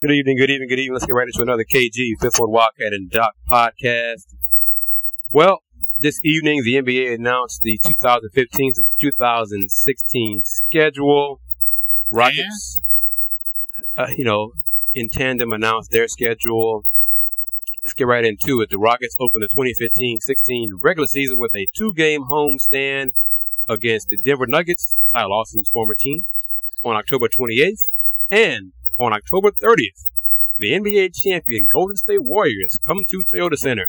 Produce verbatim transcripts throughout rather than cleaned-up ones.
Good evening, good evening, good evening. Let's get right into another K G, Fifth Ward Walk and Doc podcast. Well, this evening, the N B A announced the twenty fifteen to twenty sixteen schedule. Rockets, yeah. uh, you know, in tandem announced their schedule. Let's get right into it. The Rockets opened the twenty fifteen sixteen regular season with a two-game homestand against the Denver Nuggets, Ty Lawson's former team, on October twenty-eighth. And on October thirtieth, the N B A champion Golden State Warriors come to Toyota Center.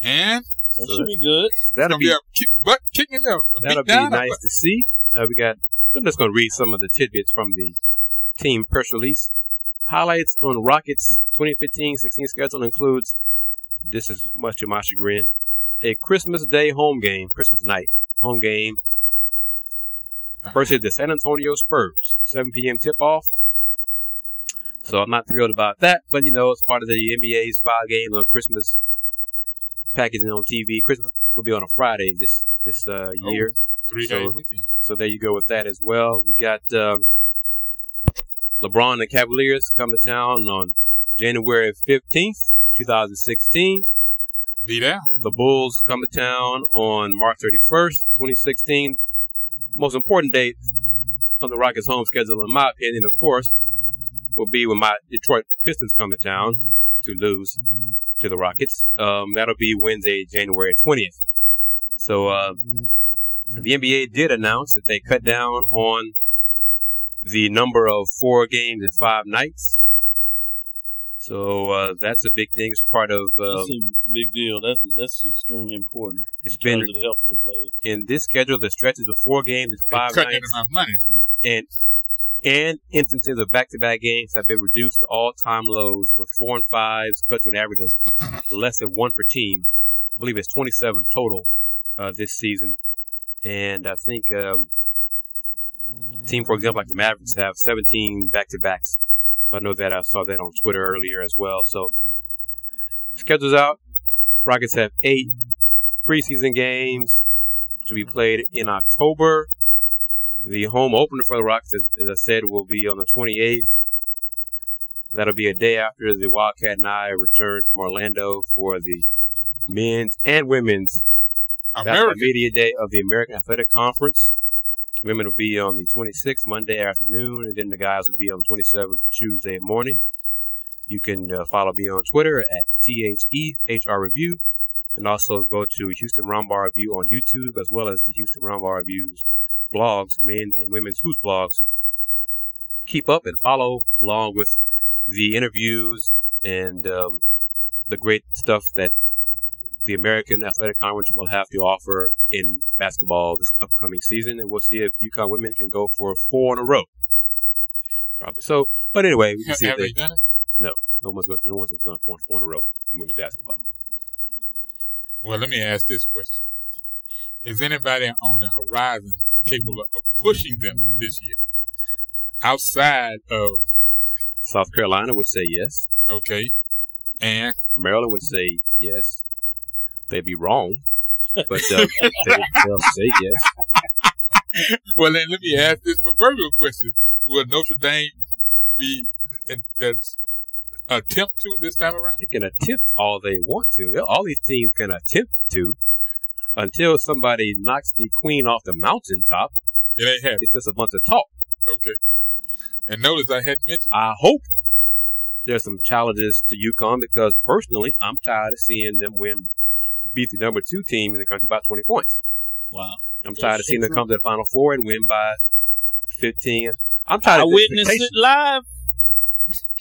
And that so should be good. That'll be, be kick, butt kicking out. That'll be nice to see. Uh, we got. I'm just going to read some of the tidbits from the team press release. Highlights on Rockets' twenty fifteen sixteen schedule includes, this is much to my chagrin, a Christmas Day home game, Christmas night home game versus the San Antonio Spurs, seven p.m. tip-off. So I'm not thrilled about that, but you know, it's part of the N B A's five games on Christmas. Packaging on T V. Christmas will be on a Friday this this uh, year. Oh, three so, day weekend. So there you go with that as well. We got um, LeBron and the Cavaliers come to town on January fifteenth, twenty sixteen. Be there. The Bulls come to town on March thirty-first, twenty sixteen. Most important date on the Rockets' home schedule, in my opinion, of course, will be when my Detroit Pistons come to town to lose to the Rockets. Um, that'll be Wednesday, January twentieth. So uh, the N B A did announce that they cut down on the number of four games and five nights. So uh, that's a big thing. It's part of uh, that's a big deal. That's that's extremely important. It's been terms of the health of the players. In this schedule, the stretches of four games and five nights, cutting enough money, and and instances of back-to-back games have been reduced to all-time lows, with four and fives cut to an average of less than one per team. I believe it's twenty-seven total uh, this season. And I think um team, for example, like the Mavericks, have seventeen back-to-backs. So I know that I saw that on Twitter earlier as well. So schedule's out. Rockets have eight preseason games to be played in October. The home opener for the Rockets, as, as I said, will be on the twenty-eighth. That'll be a day after the Wildcat and I return from Orlando for the men's and women's media day of the American Athletic Conference. Women will be on the twenty-sixth, Monday afternoon, and then the guys will be on the twenty-seventh, Tuesday morning. You can uh, follow me on Twitter at T H E H R Review, and also go to Houston Rumbar Review on YouTube, as well as the Houston Rumbar Reviews blogs, men's and women's whose blogs. Keep up and follow along with the interviews and um, the great stuff that the American Athletic Conference will have to offer in basketball this upcoming season. And we'll see if UConn women can go for four in a row. Probably so. But anyway, we can see have if they, they done it before? No. No one's going to, no one's done four in a row in women's basketball. Well, let me ask this question. Is anybody on the horizon capable of pushing them this year? Outside of South Carolina would say yes. Okay. And Maryland would say yes. They'd be wrong, but uh, they, they'll say yes. Well, then let me ask this proverbial question. Will Notre Dame be that's attempt to this time around? They can attempt all they want to. All these teams can attempt to. Until somebody knocks the queen off the mountaintop, it ain't happening. It's just a bunch of talk. Okay. And notice I had mentioned, I hope there's some challenges to UConn, because personally, I'm tired of seeing them win, beat the number two team in the country by twenty points. Wow. I'm That's tired of seeing them come to the Final Four and win by fifteen. I'm tired. I of witnessed it live.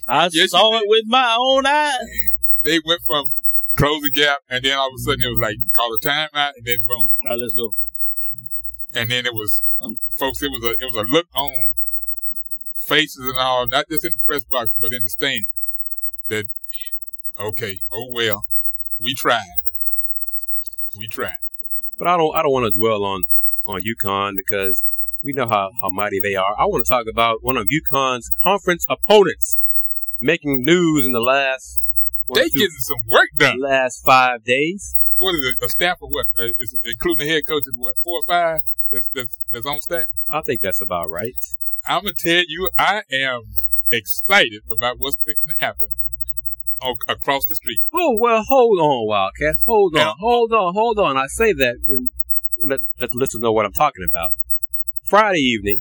I yes, saw it with my own eyes. They went from close the gap, and then all of a sudden it was like, call a timeout, and then boom. All right, let's go. And then it was, um, folks, it was a it was a look on faces and all, not just in the press box, but in the stands, that, okay, oh well, we tried. We tried. But I don't I don't want to dwell on, on UConn, because we know how, how mighty they are. I want to talk about one of UConn's conference opponents making news in the last... One, they two, getting some work done. Last five days. What is it? A staff of what? Uh, is it including the head coach of what? Four or five that's, that's, that's on staff? I think that's about right. I'm going to tell you, I am excited about what's fixing to happen across the street. Oh, well, hold on, Wildcat. Hold on, now, hold on, hold on. I say that and let, let the listeners know what I'm talking about. Friday evening,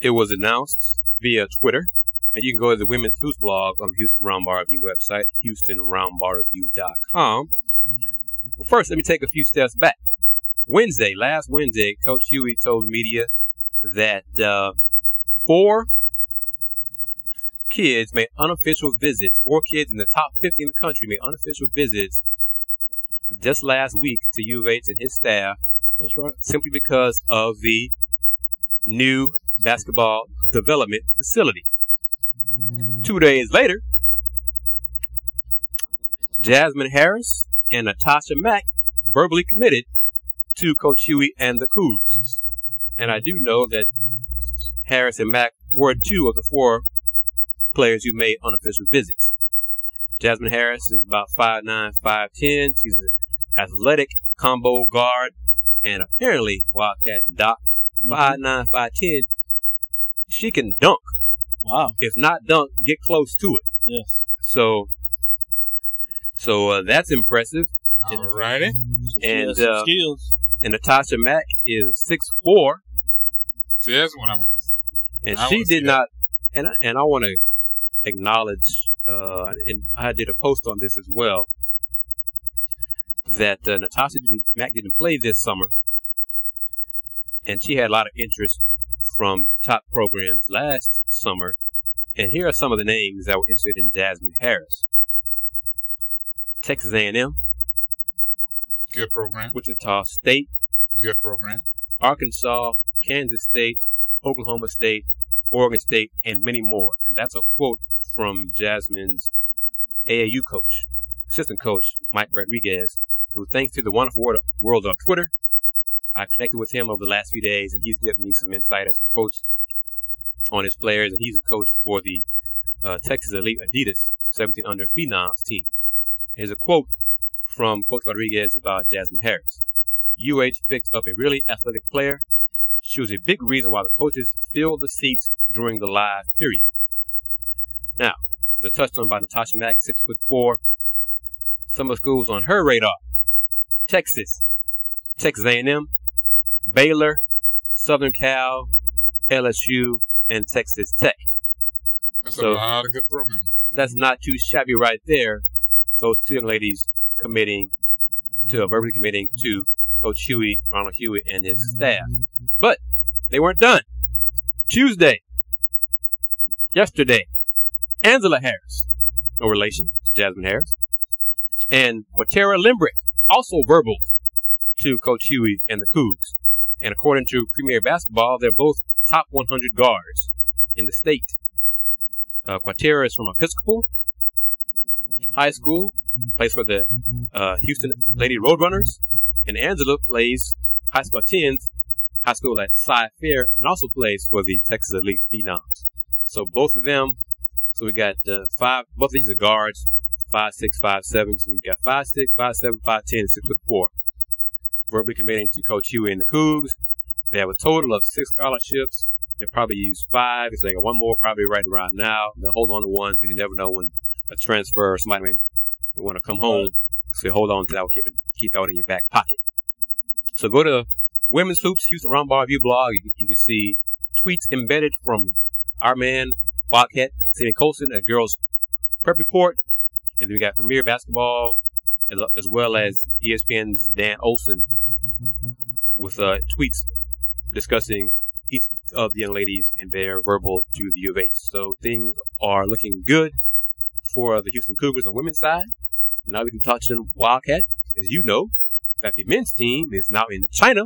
it was announced via Twitter, and you can go to the Women's Hoops blog on the Houston Round Bar Review website, houston round bar review dot com. Well, first, let me take a few steps back. Wednesday, last Wednesday, Coach Hughey told the media that uh, four kids made unofficial visits, four kids in the top fifty in the country made unofficial visits just last week to U of H and his staff. That's right. Simply because of the new basketball development facility. Two days later, Jasmine Harris and Natasha Mack verbally committed to Coach Hughey and the Cougs. And I do know that Harris and Mack were two of the four players who made unofficial visits. Jasmine Harris is about five nine, five ten. She's an athletic combo guard. And apparently, Wildcat and Doc, five nine, five ten, she can dunk. Wow! If not dunk, get close to it. Yes. So, so uh, that's impressive. All righty. So and uh, skills. And Natasha Mack is six four. See, that's what I want. And I she did not. That. And I, and I want to acknowledge. Uh, and I did a post on this as well. That uh, Natasha didn't, Mack didn't play this summer, and she had a lot of interest from top programs last summer. And here are some of the names that were interested in Jasmine Harris: Texas A and M, good program; Wichita State, good program; Arkansas, Kansas State, Oklahoma State, Oregon State, and many more. And that's a quote from Jasmine's A A U coach, assistant coach Mike Rodriguez, who, thanks to the wonderful world of Twitter, I connected with him over the last few days, and he's given me some insight and some quotes on his players. And he's a coach for the uh, Texas Elite Adidas seventeen under Phenoms team. Here's a quote from Coach Rodriguez about Jasmine Harris. U H picked up a really athletic player. She was a big reason why the coaches filled the seats during the live period. Now, the touchdown by Natasha Mack, six foot four. Summer schools on her radar: Texas, Texas A and M, Baylor, Southern Cal, L S U, and Texas Tech. That's so, a lot of good programs. Right, that's not too shabby right there. Those two young ladies committing to, verbally committing to Coach Hughey, Ronald Hughey, and his staff. But they weren't done. Tuesday, yesterday, Angela Harris, no relation to Jasmine Harris, and Quatera Limbrick also verbal to Coach Hughey and the Cougs. And according to Premier Basketball, they're both top one hundred guards in the state. Uh, Quatera is from Episcopal High School, plays for the uh, Houston Lady Roadrunners. And Angela plays high school at tens, high school at Sci Fair, and also plays for the Texas Elite Phenoms. So both of them, so we got uh, five, both of these are guards. Five six, five seven. So you got five six, five seven, five ten, six foot four. Verbally committing to Coach Hughey and the Cougs. They have a total of six scholarships. They'll probably use five. It's like one more probably right around now. They'll hold on to one because you never know when a transfer or somebody may want to come home. So hold on to that. Keep it, keep that one in your back pocket. So go to Women's Hoops Houston Round Bar Review blog. You can, you can see tweets embedded from our man Wildcat, Sidney Colson, at Girls Prep Report. And then we got Premier Basketball, as well as E S P N's Dan Olson, with uh, tweets discussing each of the young ladies and their verbal to the U of H. So things are looking good for the Houston Cougars on the women's side. Now we can talk to them, Wildcat, as you know, that the men's team is now in China.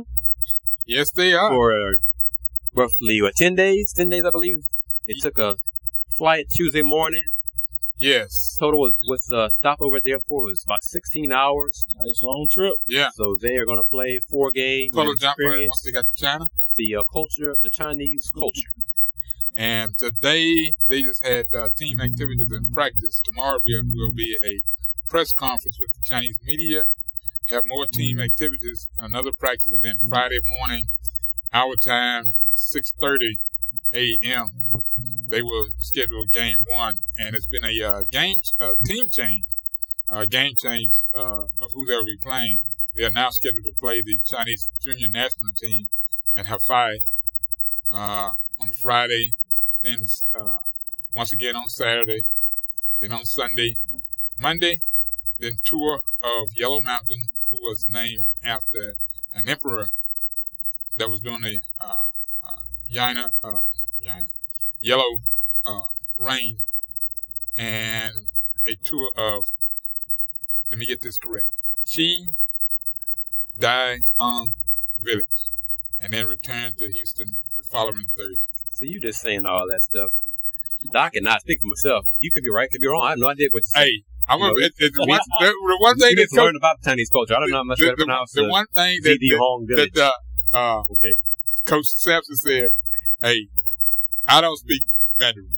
Yes, they are. For uh, roughly what, ten days? ten days, I believe. They took a flight Tuesday morning. Yes. Total was, was uh, stopover at the airport was about sixteen hours. Nice long trip. Yeah. So they are going to play four games. Total jump right once they got to China. The uh, culture, the Chinese culture. And today they just had uh, team activities and practice. Tomorrow will be a press conference with the Chinese media. Have more team activities and another practice. And then Friday morning, our time, six thirty a m they will schedule game one, and it's been a uh, game uh, team change, uh, game change uh, of who they'll be playing. They are now scheduled to play the Chinese junior national team in Hefei uh, on Friday, then uh, once again on Saturday, then on Sunday, Monday, then tour of Yellow Mountain, who was named after an emperor that was doing the uh, uh, Yana, uh, Yana, Yellow uh, Rain, and a tour of, let me get this correct, Chi Dai Ang Village, and then return to Houston the following Thursday. So you just saying all that stuff. Doc, and I speak for myself. You could be right, could be wrong. I have no idea what you're saying. Hey, I remember, you know, it, it, the, one, I, the, the one thing that's learn about Chinese culture. I don't the, know much the, the, about the, the one thing that, that, Hong that uh, uh, okay. Coach Sampson said, "Hey, I don't speak Mandarin.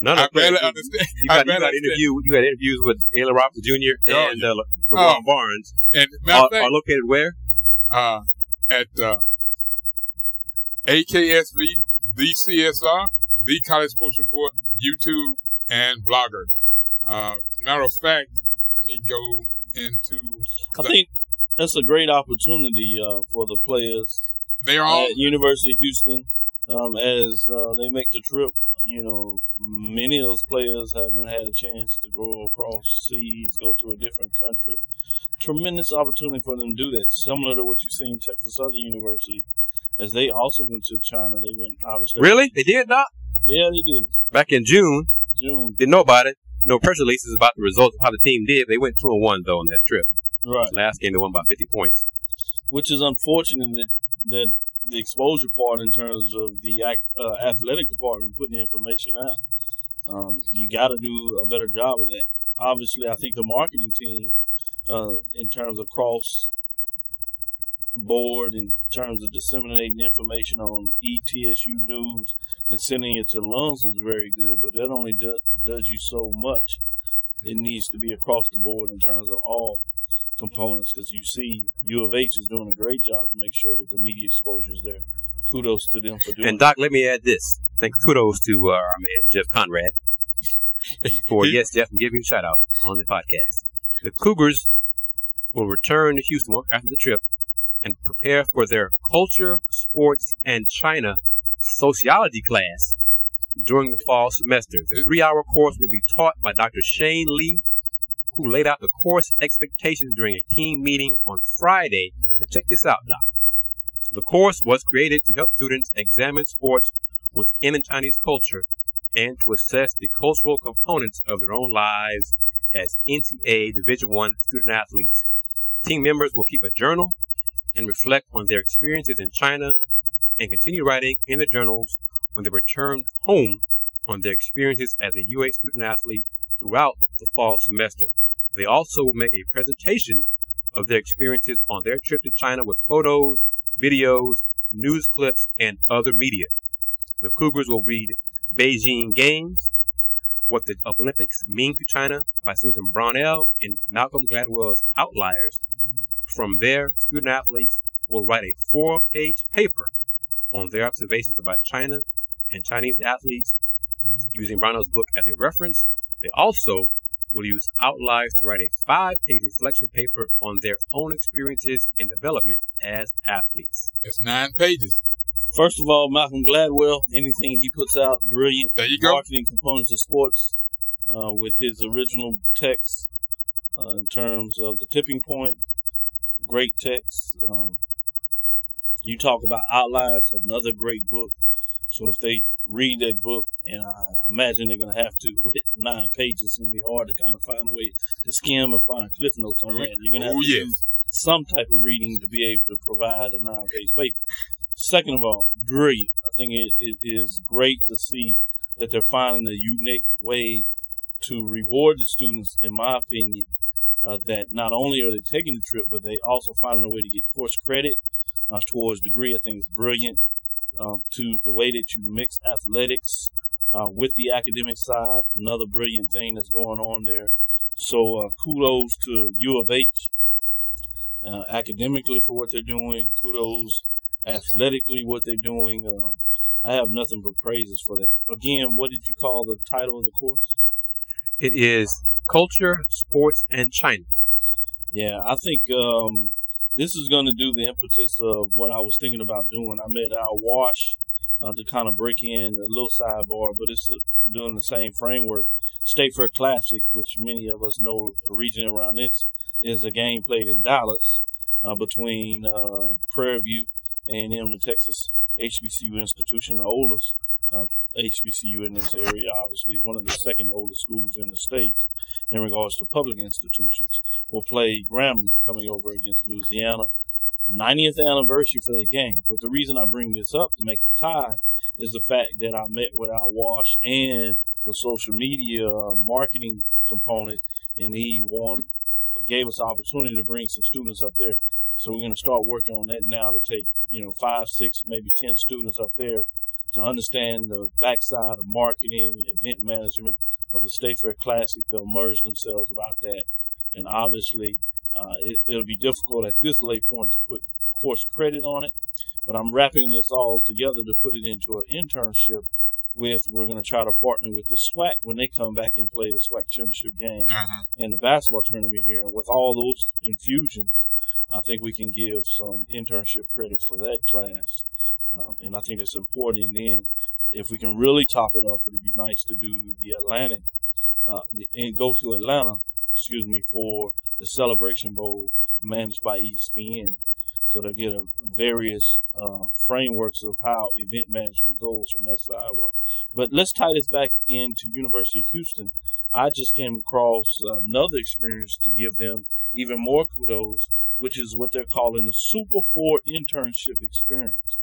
No, no, I barely understand. You got, you got interview. You had interviews with Ayla Roberts Junior Oh, and uh, oh, Barnes. And are, fact, are located where? Uh, at uh, A K S V, the C S R, the College Sports Report, YouTube, and Blogger. Uh, matter of fact, let me go into. I the, think that's a great opportunity uh, for the players. They are all at University of Houston. Um, as uh, they make the trip, you know, many of those players haven't had a chance to go across seas, go to a different country. Tremendous opportunity for them to do that, similar to what you see in Texas Southern University, as they also went to China. They went, obviously. Really? They did, Doc? Yeah, they did. Back in June. June. Didn't know about it. No press releases about the results of how the team did. They went two and one, though, on that trip. Right. Last game, they won by fifty points. Which is unfortunate that, that the exposure part in terms of the uh, athletic department putting the information out. Um, you got to do a better job of that. Obviously, I think the marketing team, uh, in terms of cross board, in terms of disseminating information on E T S U news and sending it to alums is very good, but that only do, does you so much. It needs to be across the board in terms of all components, because you see U of H is doing a great job to make sure that the media exposure is there. Kudos to them for doing it. And, Doc, that. Let me add this. I think kudos to uh, our man, Jeff Conrad, for, yes, Jeff, I'm giving you a shout-out on the podcast. The Cougars will return to Houston after the trip and prepare for their Culture, Sports, and China Sociology class during the fall semester. The three-hour course will be taught by Doctor Shane Lee, who laid out the course expectations during a team meeting on Friday. Now check this out, Doc. The course was created to help students examine sports within the Chinese culture and to assess the cultural components of their own lives as N C A A Division I student-athletes. Team members will keep a journal and reflect on their experiences in China and continue writing in the journals when they return home on their experiences as a U H student-athlete throughout the fall semester. They also will make a presentation of their experiences on their trip to China with photos, videos, news clips, and other media. The Cougars will read Beijing Games, What the Olympics Mean to China by Susan Brownell and Malcolm Gladwell's Outliers. From there, student-athletes will write a four-page paper on their observations about China and Chinese athletes using Brownell's book as a reference. They also will use Outliers to write a five-page reflection paper on their own experiences and development as athletes. That's nine pages. First of all, Malcolm Gladwell, anything he puts out, brilliant. There you go. Marketing components of sports uh, with his original text uh, in terms of the tipping point. Great text. Um, you talk about Outliers, another great book. So if they read that book, and I imagine they're going to have to, with nine pages, it's going to be hard to kind of find a way to skim and find cliff notes on that. You're going to have oh, to yes. do some type of reading to be able to provide a nine-page paper. Second of all, brilliant. I think it, it is great to see that they're finding a unique way to reward the students, in my opinion, uh, that not only are they taking the trip, but they also finding a way to get course credit uh, towards degree. I think it's brilliant. Um, to the way that you mix athletics uh, with the academic side, another brilliant thing that's going on there. So uh, kudos to U of H uh, academically for what they're doing. Kudos athletically what they're doing. Um, I have nothing but praises for that. Again, what did you call the title of the course? It is Culture, Sports, and China. Yeah, I think um, this is going to do the impetus of what I was thinking about doing. I met Al Wash uh, to kind of break in a little sidebar, but it's doing the same framework. State Fair Classic, which many of us know a region around this, is a game played in Dallas uh, between uh, Prairie View, A and M, the Texas H B C U institution, the oldest uh, H B C U in this area, obviously one of the second oldest schools in the state in regards to public institutions, will play Grambling coming over against Louisiana. ninetieth anniversary for that game. But the reason I bring this up to make the tie is the fact that I met with Al Wash and the social media marketing component, and he won, gave us the opportunity to bring some students up there. So we're going to start working on that now to take, you know, five, six, maybe ten students up there to understand the backside of marketing, event management of the State Fair Classic. They'll merge themselves about that. And obviously, uh, it, it'll be difficult at this late point to put course credit on it. But I'm wrapping this all together to put it into an internship with, we're going to try to partner with the SWAC when they come back and play the SWAC championship game uh-huh. and the basketball tournament here. And with all those infusions, I think we can give some internship credit for that class, um, and I think it's important. And then if we can really top it off, it would be nice to do the Atlantic uh, and go to Atlanta, excuse me, for the Celebration Bowl managed by E S P N. So they'll get a various uh, frameworks of how event management goes from that side. But let's tie this back into University of Houston. I just came across another experience to give them even more kudos, which is what they're calling the Super Four internship experience.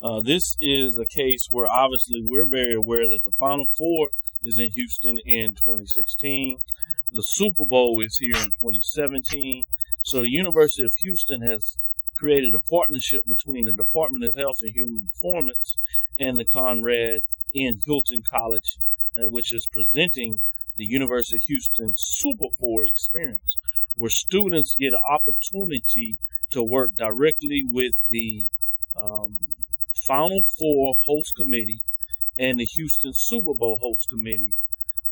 Uh, this is a case where obviously we're very aware that the Final Four is in Houston in twenty sixteen. The Super Bowl is here in twenty seventeen. So the University of Houston has created a partnership between the Department of Health and Human Performance and the Conrad in Hilton College, uh, which is presenting the University of Houston Super Four experience, where students get an opportunity to work directly with the um, Final Four host committee and the Houston Super Bowl host committee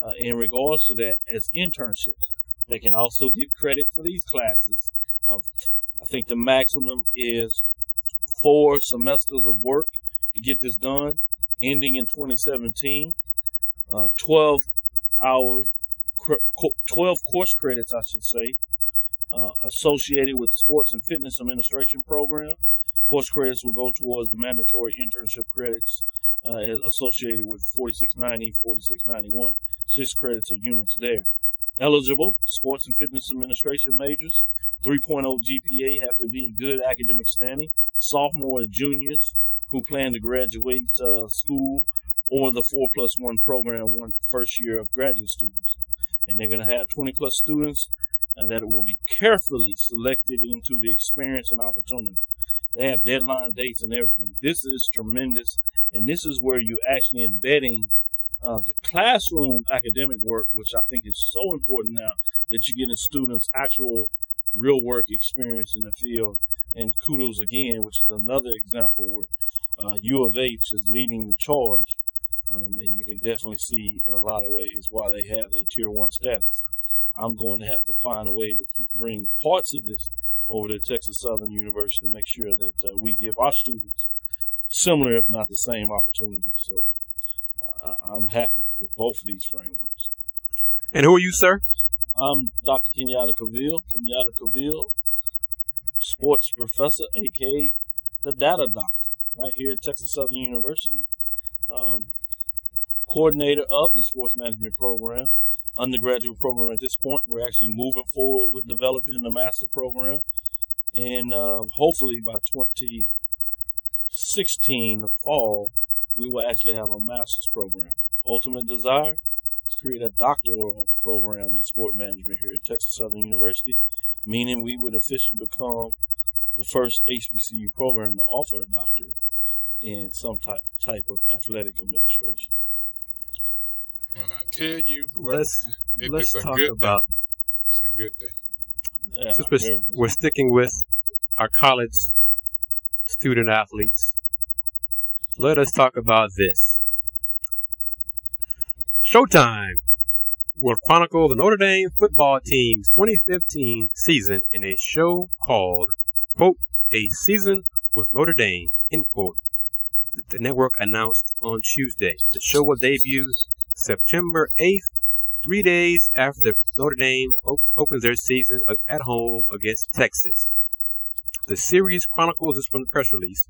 uh, in regards to that as internships. They can also get credit for these classes. Uh, I think the maximum is four semesters of work to get this done, ending in twenty seventeen. Uh, twelve hour, twelve course credits, I should say, Uh, associated with Sports and Fitness Administration program. Course credits will go towards the mandatory internship credits uh, associated with forty-six ninety, forty-six ninety-one. Six credits or units there. Eligible Sports and Fitness Administration majors, three point oh G P A, have to be good academic standing. Sophomore and juniors who plan to graduate uh, school or the four plus one program one first year of graduate students. And they're going to have twenty plus students and that it will be carefully selected into the experience and opportunity. They have deadline dates and everything. This is tremendous, and this is where you're actually embedding uh, the classroom academic work, which I think is so important now, that you're getting students actual real work experience in the field. And kudos again, which is another example where uh, U of H is leading the charge, um, and you can definitely see in a lot of ways why they have that tier one status. I'm going to have to find a way to bring parts of this over to Texas Southern University to make sure that uh, we give our students similar, if not the same, opportunities. So uh, I'm happy with both of these frameworks. And who are you, sir? I'm Doctor Kenyatta Cavill, Kenyatta Cavill, sports professor, a k a the data doctor, right here at Texas Southern University, um, coordinator of the sports management program. Undergraduate program at this point. We're actually moving forward with developing the master program. And uh, hopefully by twenty sixteen, the fall, we will actually have a master's program. Ultimate desire is to create a doctoral program in sport management here at Texas Southern University, meaning we would officially become the first H B C U program to offer a doctorate in some type, type of athletic administration. Well, I tell you, what, let's it, let's it's a talk good about. Thing. It's a good thing. Yeah, Since we're, we're sticking with our college student athletes, let us talk about this. Showtime will chronicle the Notre Dame football team's twenty fifteen season in a show called, quote, A Season with Notre Dame, end quote. The network announced on Tuesday. The show will debut September eighth, three days after the Notre Dame op- opens their season at home against Texas. The series chronicles, this from the press release,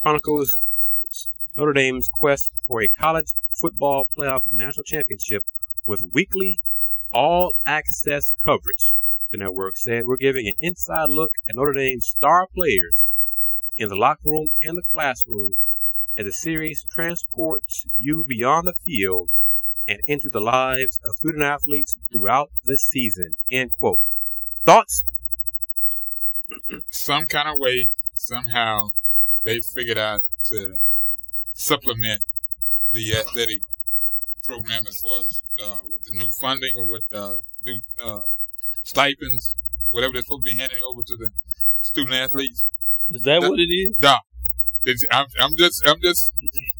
chronicles Notre Dame's quest for a college football playoff national championship with weekly all-access coverage. The network said, we're giving an inside look at Notre Dame's star players in the locker room and the classroom as the series transports you beyond the field and into the lives of student athletes throughout the season, end quote. Thoughts? Some kind of way, somehow, they figured out to supplement the athletic program as far as uh, with the new funding or with uh, new uh, stipends, whatever they're supposed to be handing over to the student athletes. Is that, that what it is? No. It's, I'm, I'm just, I'm just,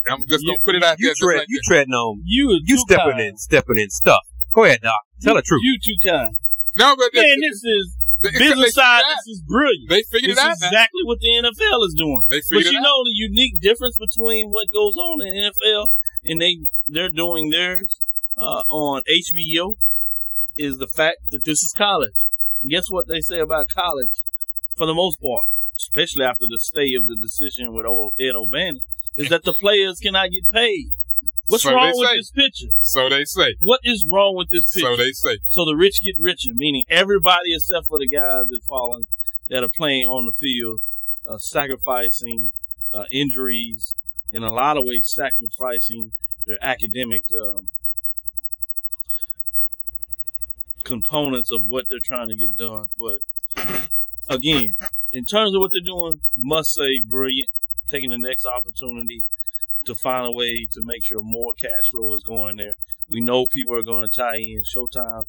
I'm just you, gonna put it out you there. Tread, like you treading on. You, you stepping kind. in, stepping in stuff. Go ahead, Doc. Tell you, the truth. You too kind. No, but man, this is the business side. This is brilliant. They figured this it out. This is exactly what the N F L is doing. They figured but you it know out. The unique difference between what goes on in the N F L and they they're doing theirs uh, on H B O is the fact that this is college. And guess what they say about college? For the most part. Especially after the stay of the decision with old Ed O'Bannon, is that the players cannot get paid. What's so wrong with this picture? So they say. What is wrong with this picture? So they say. So the rich get richer, meaning everybody except for the guys that falling, that are playing on the field, uh, sacrificing uh, injuries, in a lot of ways sacrificing their academic um, components of what they're trying to get done. But, again... in terms of what they're doing, must say brilliant, taking the next opportunity to find a way to make sure more cash flow is going there. We know people are going to tie in Showtime,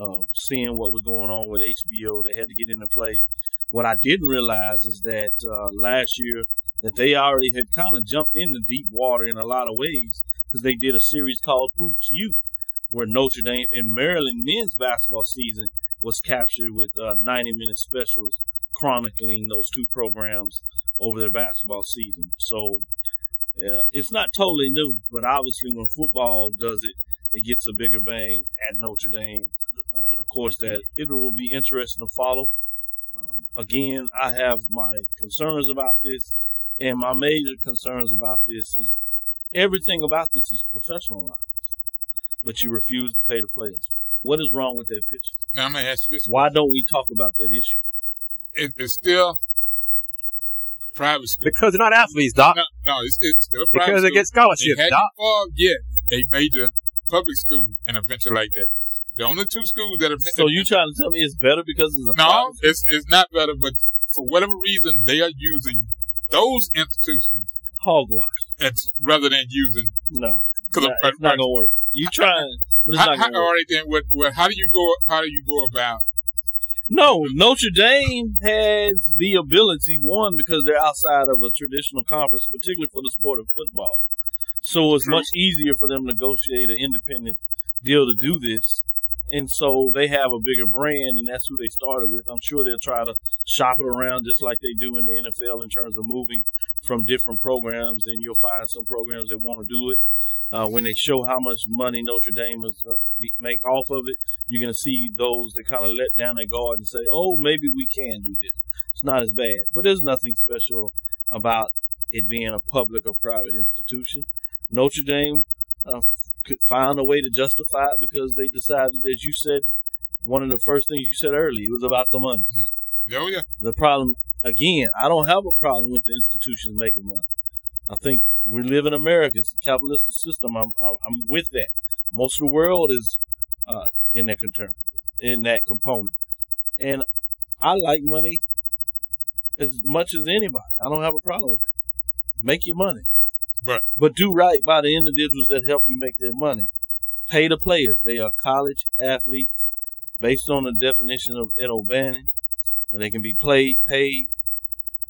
um, seeing what was going on with H B O. They had to get into play. What I didn't realize is that uh, last year that they already had kind of jumped into deep water in a lot of ways because they did a series called Hoops U, where Notre Dame and Maryland men's basketball season was captured with uh, ninety-minute specials chronicling those two programs over their basketball season. So yeah, it's not totally new, but obviously when football does it, it gets a bigger bang at Notre Dame. Uh, of course, that it will be interesting to follow. Um, again, I have my concerns about this, and my major concerns about this is everything about this is professionalized, but you refuse to pay the players. What is wrong with that picture? Now, I'm going to ask you this. Why don't we talk about that issue? It, it's still private school. Because they're not athletes, Doc. No, no it's, it's still a private because school. Because they get scholarships, they Doc. Yeah, a major public school in a venture like that. The only two schools that have been... So you trying to tell me it's better because it's a no, private school? No, it's, it's not better, but for whatever reason, they are using those institutions. Hogwash. Rather than using... No, because it's private. Not going to work. You trying, but it's how, not going to work. All right, then, what, what, how do you go? How do you go about... No, Notre Dame has the ability, one, because they're outside of a traditional conference, particularly for the sport of football. So it's much easier for them to negotiate an independent deal to do this. And so they have a bigger brand, and that's who they started with. I'm sure they'll try to shop it around just like they do in the N F L in terms of moving from different programs, and you'll find some programs that want to do it. Uh, when they show how much money Notre Dame is uh, make off of it, you're going to see those that kind of let down their guard and say, oh, maybe we can do this. It's not as bad. But there's nothing special about it being a public or private institution. Notre Dame uh, could find a way to justify it because they decided, as you said, one of the first things you said earlier, it was about the money. Oh, yeah. The problem, again, I don't have a problem with the institutions making money. I think we live in America. It's a capitalist system. I'm I'm with that. Most of the world is uh, in that concern, in that component. And I like money as much as anybody. I don't have a problem with it. Make your money. Right. But do right by the individuals that help you make their money. Pay the players. They are college athletes based on the definition of Ed O'Bannon. They can be played, paid.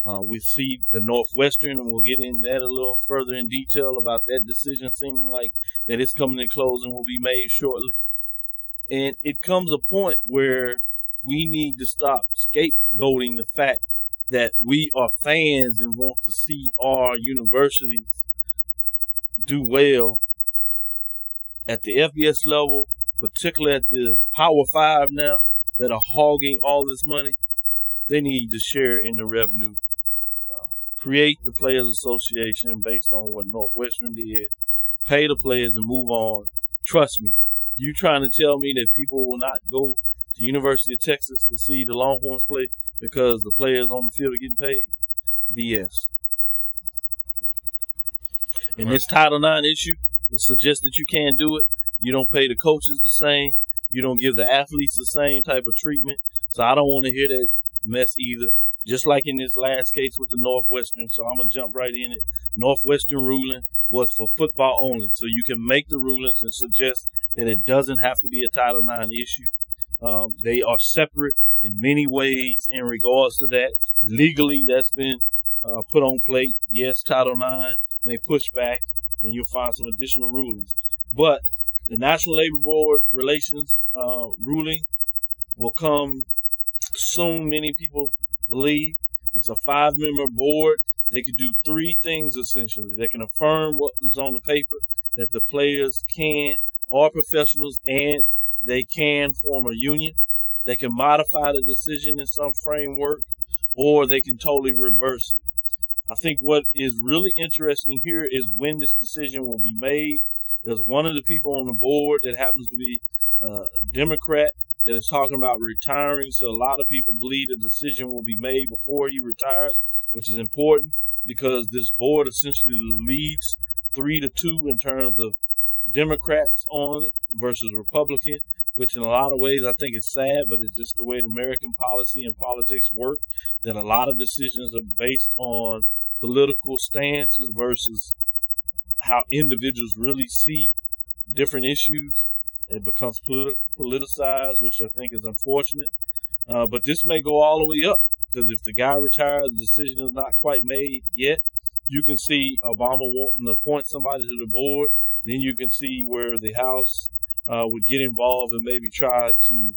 Uh, we see the Northwestern, and we'll get in that a little further in detail about that decision, seeming like that it's coming to close and will be made shortly. And it comes a point where we need to stop scapegoating the fact that we are fans and want to see our universities do well at the F B S level, particularly at the Power Five now that are hogging all this money. They need to share in the revenue. Uh, create the Players Association based on what Northwestern did. Pay the players and move on. Trust me, you trying to tell me that people will not go to University of Texas to see the Longhorns play because the players on the field are getting paid? B S. And this Title nine issue, it suggests that you can't do it. You don't pay the coaches the same. You don't give the athletes the same type of treatment. So I don't want to hear that mess either. Just like in this last case with the Northwestern. So I'm going to jump right in it. Northwestern ruling was for football only. So you can make the rulings and suggest that it doesn't have to be a Title nine issue. Um, they are separate in many ways in regards to that. Legally, that's been uh, put on plate. Yes, Title nine. They push back, and you'll find some additional rulings. But the National Labor Board Relations uh, ruling will come soon, many people believe. It's a five-member board. They can do three things, essentially. They can affirm what is on the paper, that the players can, are professionals, and they can form a union. They can modify the decision in some framework, or they can totally reverse it. I think what is really interesting here is when this decision will be made. There's one of the people on the board that happens to be a Democrat that is talking about retiring. So a lot of people believe the decision will be made before he retires, which is important because this board essentially leads three to two in terms of Democrats on it versus Republican, which in a lot of ways I think is sad, but it's just the way the American policy and politics work, that a lot of decisions are based on political stances versus how individuals really see different issues. It becomes politi- politicized, which I think is unfortunate. Uh, but this may go all the way up, because if the guy retires, the decision is not quite made yet. You can see Obama wanting to appoint somebody to the board. Then you can see where the House uh, would get involved and maybe try to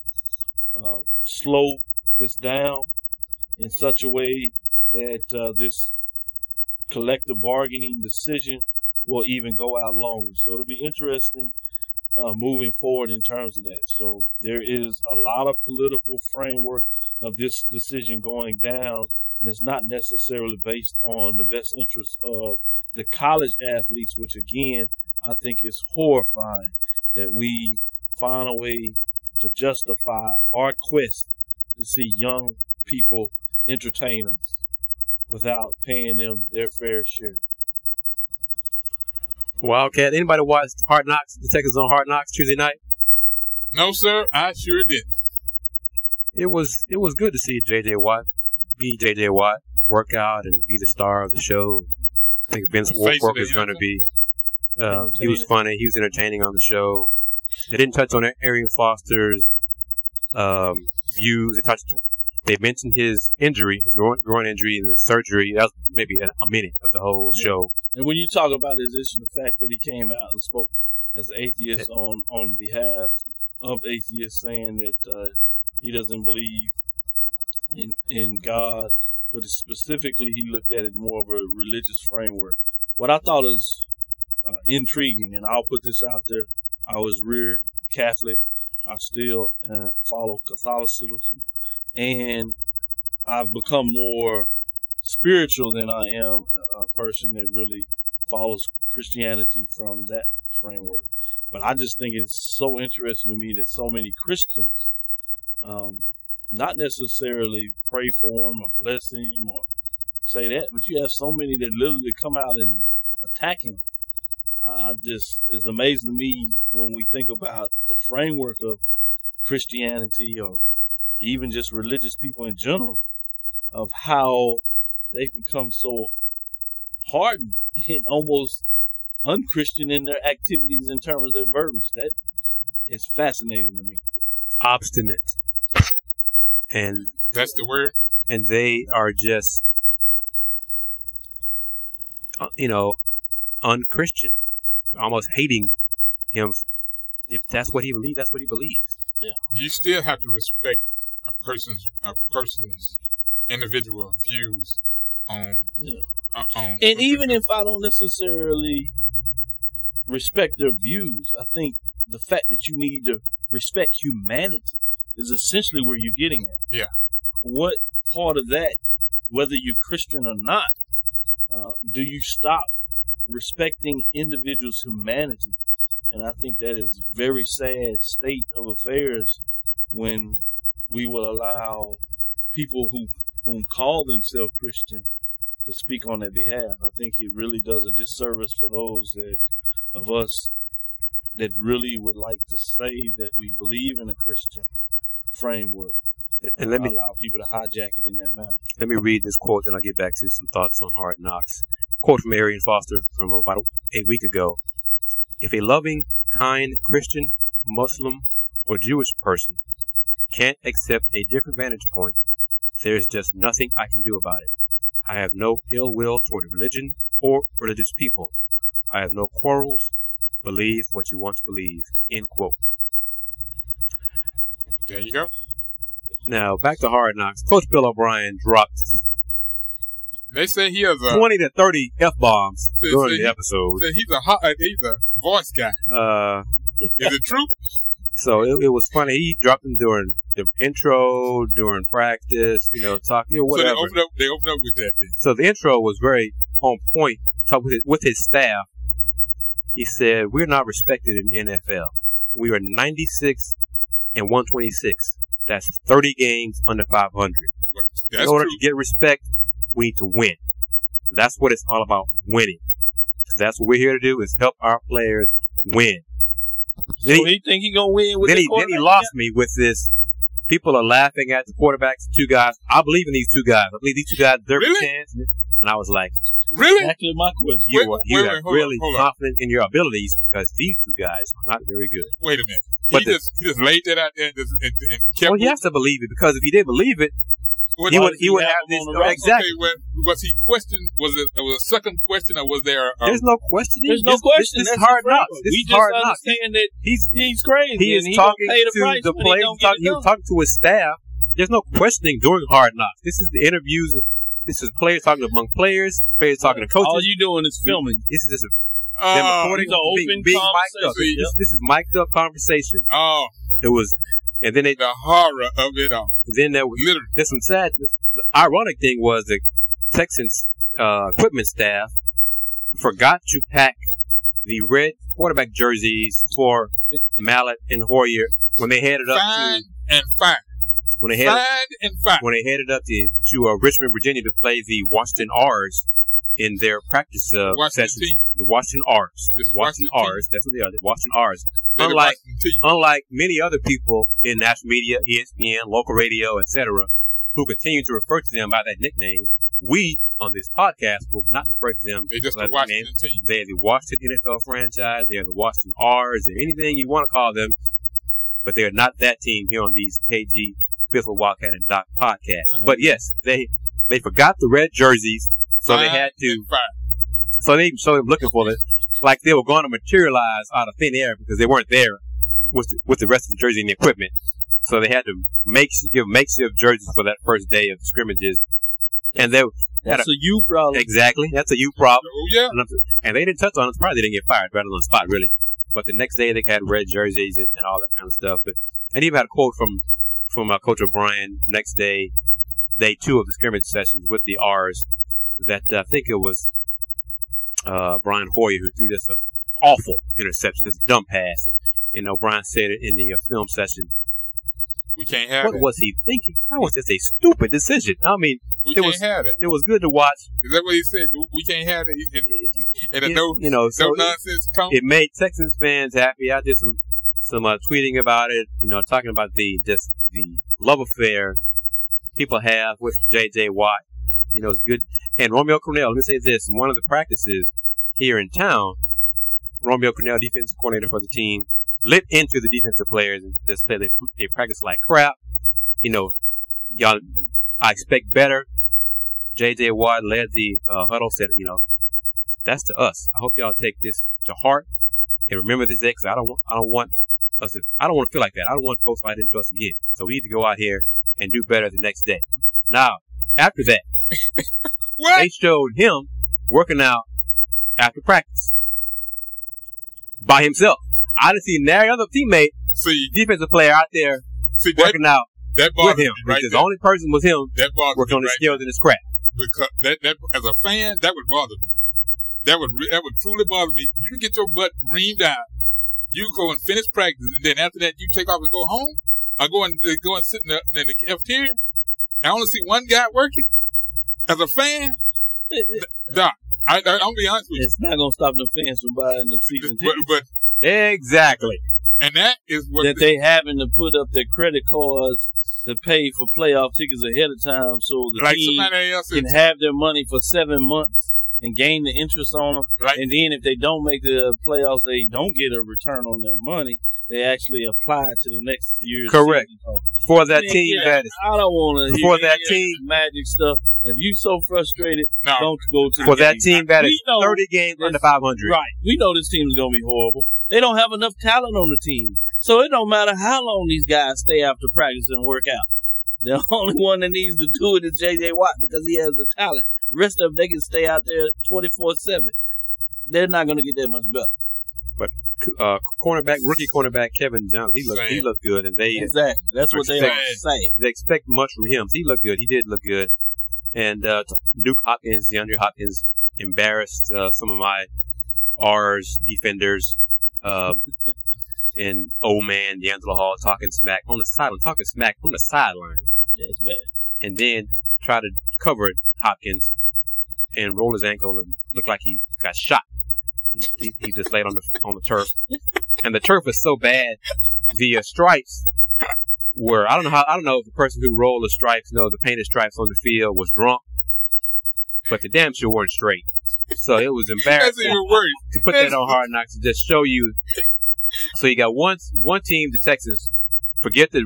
uh, slow this down in such a way that uh, this collective bargaining decision will even go out longer. So it'll be interesting uh, moving forward in terms of that. So there is a lot of political framework of this decision going down, and it's not necessarily based on the best interests of the college athletes, which again, I think is horrifying that we find a way to justify our quest to see young people entertain us without paying them their fair share. Wildcat, anybody watch Hard Knocks, the Texans on Hard Knocks Tuesday night? No, sir, I sure did. It was it was good to see J J Watt be J J Watt, work out and be the star of the show. I think Vince Wilfork is going to be. Uh, he was funny. He was entertaining on the show. They didn't touch on Arian Foster's um, views. They touched. They mentioned his injury, his groin, groin injury, and the surgery. That was maybe a minute of the whole yeah. show. And when you talk about his issue, the fact that he came out and spoke as an atheist on, on behalf of atheists, saying that uh, he doesn't believe in in God, but specifically he looked at it more of a religious framework. What I thought is uh, intriguing, and I'll put this out there, I was reared Catholic. I still uh, follow Catholicism, and I've become more spiritual than I am a person that really follows Christianity from that framework. But I just think it's so interesting to me that so many Christians um, not necessarily pray for him or bless him or say that, but you have so many that literally come out and attack him. I just, it's amazing to me when we think about the framework of Christianity or even just religious people in general, of how they've become so hardened and almost unchristian in their activities in terms of their verbiage. That is fascinating to me. Obstinate. And that's the word. And they are just uh, you know, unchristian, almost hating him. If that's what he believes, that's what he believes. Yeah. You still have to respect a person's a person's individual views on. Yeah. Uh, on and even if I don't necessarily respect their views, I think the fact that you need to respect humanity is essentially where you're getting at. Yeah. What part of that, whether you're Christian or not, uh, do you stop respecting individuals' humanity? And I think that is a very sad state of affairs when we will allow people who who call themselves Christian to speak on their behalf. I think it really does a disservice for those that of us that really would like to say that we believe in a Christian framework and let me allow people to hijack it in that manner. Let me read this quote, then I'll get back to some thoughts on Hard Knocks. Quote from Arian Foster from about a week ago. If a loving, kind Christian, Muslim, or Jewish person can't accept a different vantage point, there's just nothing I can do about it. I have no ill will toward religion or religious people. I have no quarrels. Believe what you want to believe. End quote. There you go. Now, back to Hard Knocks. Coach Bill O'Brien dropped They say he has a twenty to thirty F-bombs say, during say the episode. He, he's, a hot, he's a voice guy. Uh, Is it true? So it, it was funny. He dropped them during the intro, during practice, you know, talking, you know, whatever. So they opened up, they opened up with that then. So the intro was very on point. Talk with his, with his staff. He said, we're not respected in the N F L. We are ninety-six and one twenty-six. That's thirty games under five hundred. Well, that's in order true. to get respect, we need to win. That's what it's all about, winning. That's what we're here to do, is help our players win. Then so he, he think he gonna win with then the he, quarterback? Then he lost me with this. People are laughing at the quarterbacks, two guys. I believe in these two guys. I believe these two guys deserve really? a chance. And I was like, really? Exactly my question. You wait, are, you wait, are wait, really on, confident on. in your abilities because these two guys are not very good. Wait a minute. But he, the, just, he just laid that out there and, and, and kept Well, it. He has to believe it, because if he didn't believe it, What, he would, he would have, have this. No, exactly. Okay, well, was he questioned? Was it, it was a second question, or was there? A, There's no question. There's no this, question. This, this is Hard Knocks. This we is Hard Knocks. That he's he's crazy. He is talking to the players. He was talking to his staff. There's no questioning during Hard Knocks. This is the interviews. This is players talking among players. Players talking to coaches. All you doing is filming. This is just a uh, recording. Open big, big mic'd up. Yep. This, this is mic'd up conversation. Oh, it was. And then they, the horror of it all. Then there was Literally. there's some sadness. The ironic thing was the Texans uh, equipment staff forgot to pack the red quarterback jerseys for Mallett and Hoyer when they headed up fine to and fine. When they headed fine and fine. when they headed up to, to uh, Richmond, Virginia, to play the Washington R's in their practice uh, session. The Washington R's, the Washington, Washington R's. That's what they are. The Washington R's. Unlike, unlike many other people in national media, E S P N, local radio, et cetera, who continue to refer to them by that nickname, we on this podcast will not refer to them by that nickname. They are the Washington N F L franchise. They are the Washington R's, or anything you want to call them. But they are not that team here on these K G, Fizzle, Wildcat, and Doc podcasts. Uh-huh. But yes, they they forgot the red jerseys, so five they had to. So they so they were looking for it. Like they were going to materialize out of thin air because they weren't there with the, with the rest of the jersey and the equipment, so they had to make give makeshift jerseys for that first day of scrimmages, and they that's a, a you problem exactly. That's a you problem. Oh yeah, and, and they didn't touch on it. Probably they didn't get fired right on the spot, really. But the next day they had red jerseys and, and all that kind of stuff. But and even had a quote from from uh, Coach O'Brien next day, day two of the scrimmage sessions with the R's, that uh, I think it was. Uh, Brian Hoyer, who threw this uh, awful interception, this dumb pass. And O'Brien said it in the uh, film session. We can't have what it. What was he thinking? That was just a stupid decision. I mean, we it can't was, have it. It was good to watch. Is that what he said? We can't have it. And, and it, no, you know, no so nonsense comment. It made Texans fans happy. I did some some uh, tweeting about it, you know, talking about the just the love affair people have with J J Watt. You know, it's good. And Romeo Cornell, let me say this. In one of the practices here in town, Romeo Cornell, defensive coordinator for the team, lit into the defensive players and just said they, they practice like crap. You know, y'all, I expect better. J J Watt led the uh, huddle, said, you know, that's to us. I hope y'all take this to heart and remember this day, because I don't, I don't want us to, I don't want to feel like that. I don't want folks I didn't trust again. So we need to go out here and do better the next day. Now, after that, they showed him working out after practice by himself. I didn't see any other teammate, see, defensive player out there see, working that, out that with him. Right because there. The only person was him that working on his right skills there. And his craft. Because that, that, as a fan, that would bother me. That would that would truly bother me. You get your butt reamed out. You go and finish practice, and then after that, you take off and go home. I go and go and sit in the, in the cafeteria. I only see one guy working. As a fan, Doc, I, I, I'm gonna be honest with you. It's not gonna stop them fans from buying them season tickets. But, but exactly, and that is what that they having to put up their credit cards to pay for playoff tickets ahead of time, so the like team else can have their money for seven months and gain the interest on them. Like, and then if they don't make the playoffs, they don't get a return on their money. They actually apply to the next year's correct season. For that Man, team. Yeah, that is, I don't want to hear that team magic stuff. If you so frustrated, no, don't go to the for game. That team that we is thirty games under five hundred. Right, we know this team is going to be horrible. They don't have enough talent on the team, so it don't matter how long these guys stay after practice and work out. The only one that needs to do it is J J Watt because he has the talent. The rest of them, they can stay out there twenty four seven. They're not going to get that much better. But uh, cornerback, rookie cornerback Kevin Johnson, he looked he looked good, and they exactly that's what expect, they are saying. They expect much from him. He looked good. He did look good. And uh, Duke Hopkins, DeAndre Hopkins, embarrassed uh, some of my R's defenders. Uh, and old man D'Angelo Hall talking smack on the sideline, talking smack on the sideline. Yeah, it's bad. And then try to cover it, Hopkins, and roll his ankle and look like he got shot. He, he just laid on the on the turf, and the turf is so bad. The uh, stripes. Where I don't know how I don't know if the person who rolled the stripes, you know, the painted stripes on the field was drunk, but the damn sure weren't straight. So it was embarrassing That's even worse. to put That's that on Hard Knocks to just show you. So you got one one team, the Texans, forget the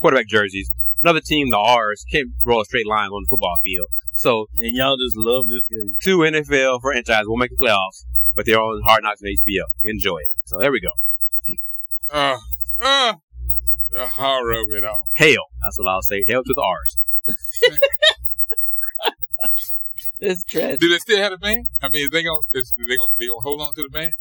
quarterback jerseys. Another team, the R's, can't roll a straight line on the football field. So and y'all just love this game. Two N F L franchises will make the playoffs, but they're all in Hard Knocks on H B O. Enjoy it. So there we go. Uh, uh. The horror of it all. Hell. That's what I'll say. Hell to the R's. It's tragic. Do they still have a band? I mean, is they gonna is they gonna they gonna hold on to the band?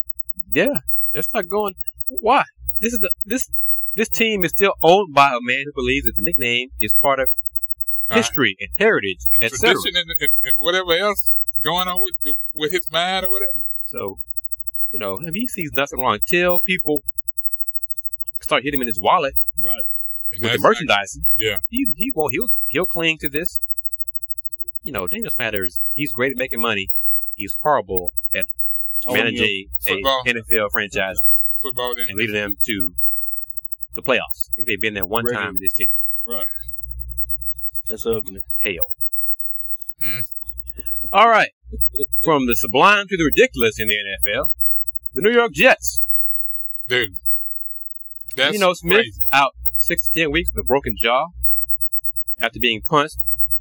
Yeah. That's not going. Why? This is the this this team is still owned by a man who believes that the nickname is part of all history right. and heritage, and tradition, and, and, and whatever else going on with the, with his mind or whatever. So, you know, if he sees nothing wrong, tell people. Start hitting him in his wallet, right? And with the merchandising, like, yeah, he he won't he'll he'll cling to this. You know, Daniel Snyder is he's great at making money. He's horrible at oh, managing yeah. Football, a N F L franchise, football, and leading them to the playoffs. I think they've been there one Regular. time in this team, right? That's ugly. Hell. Mm. All right, from the sublime to the ridiculous in the N F L, the New York Jets, dude. That's you know, Smith crazy. Out six to ten weeks with a broken jaw after being punched.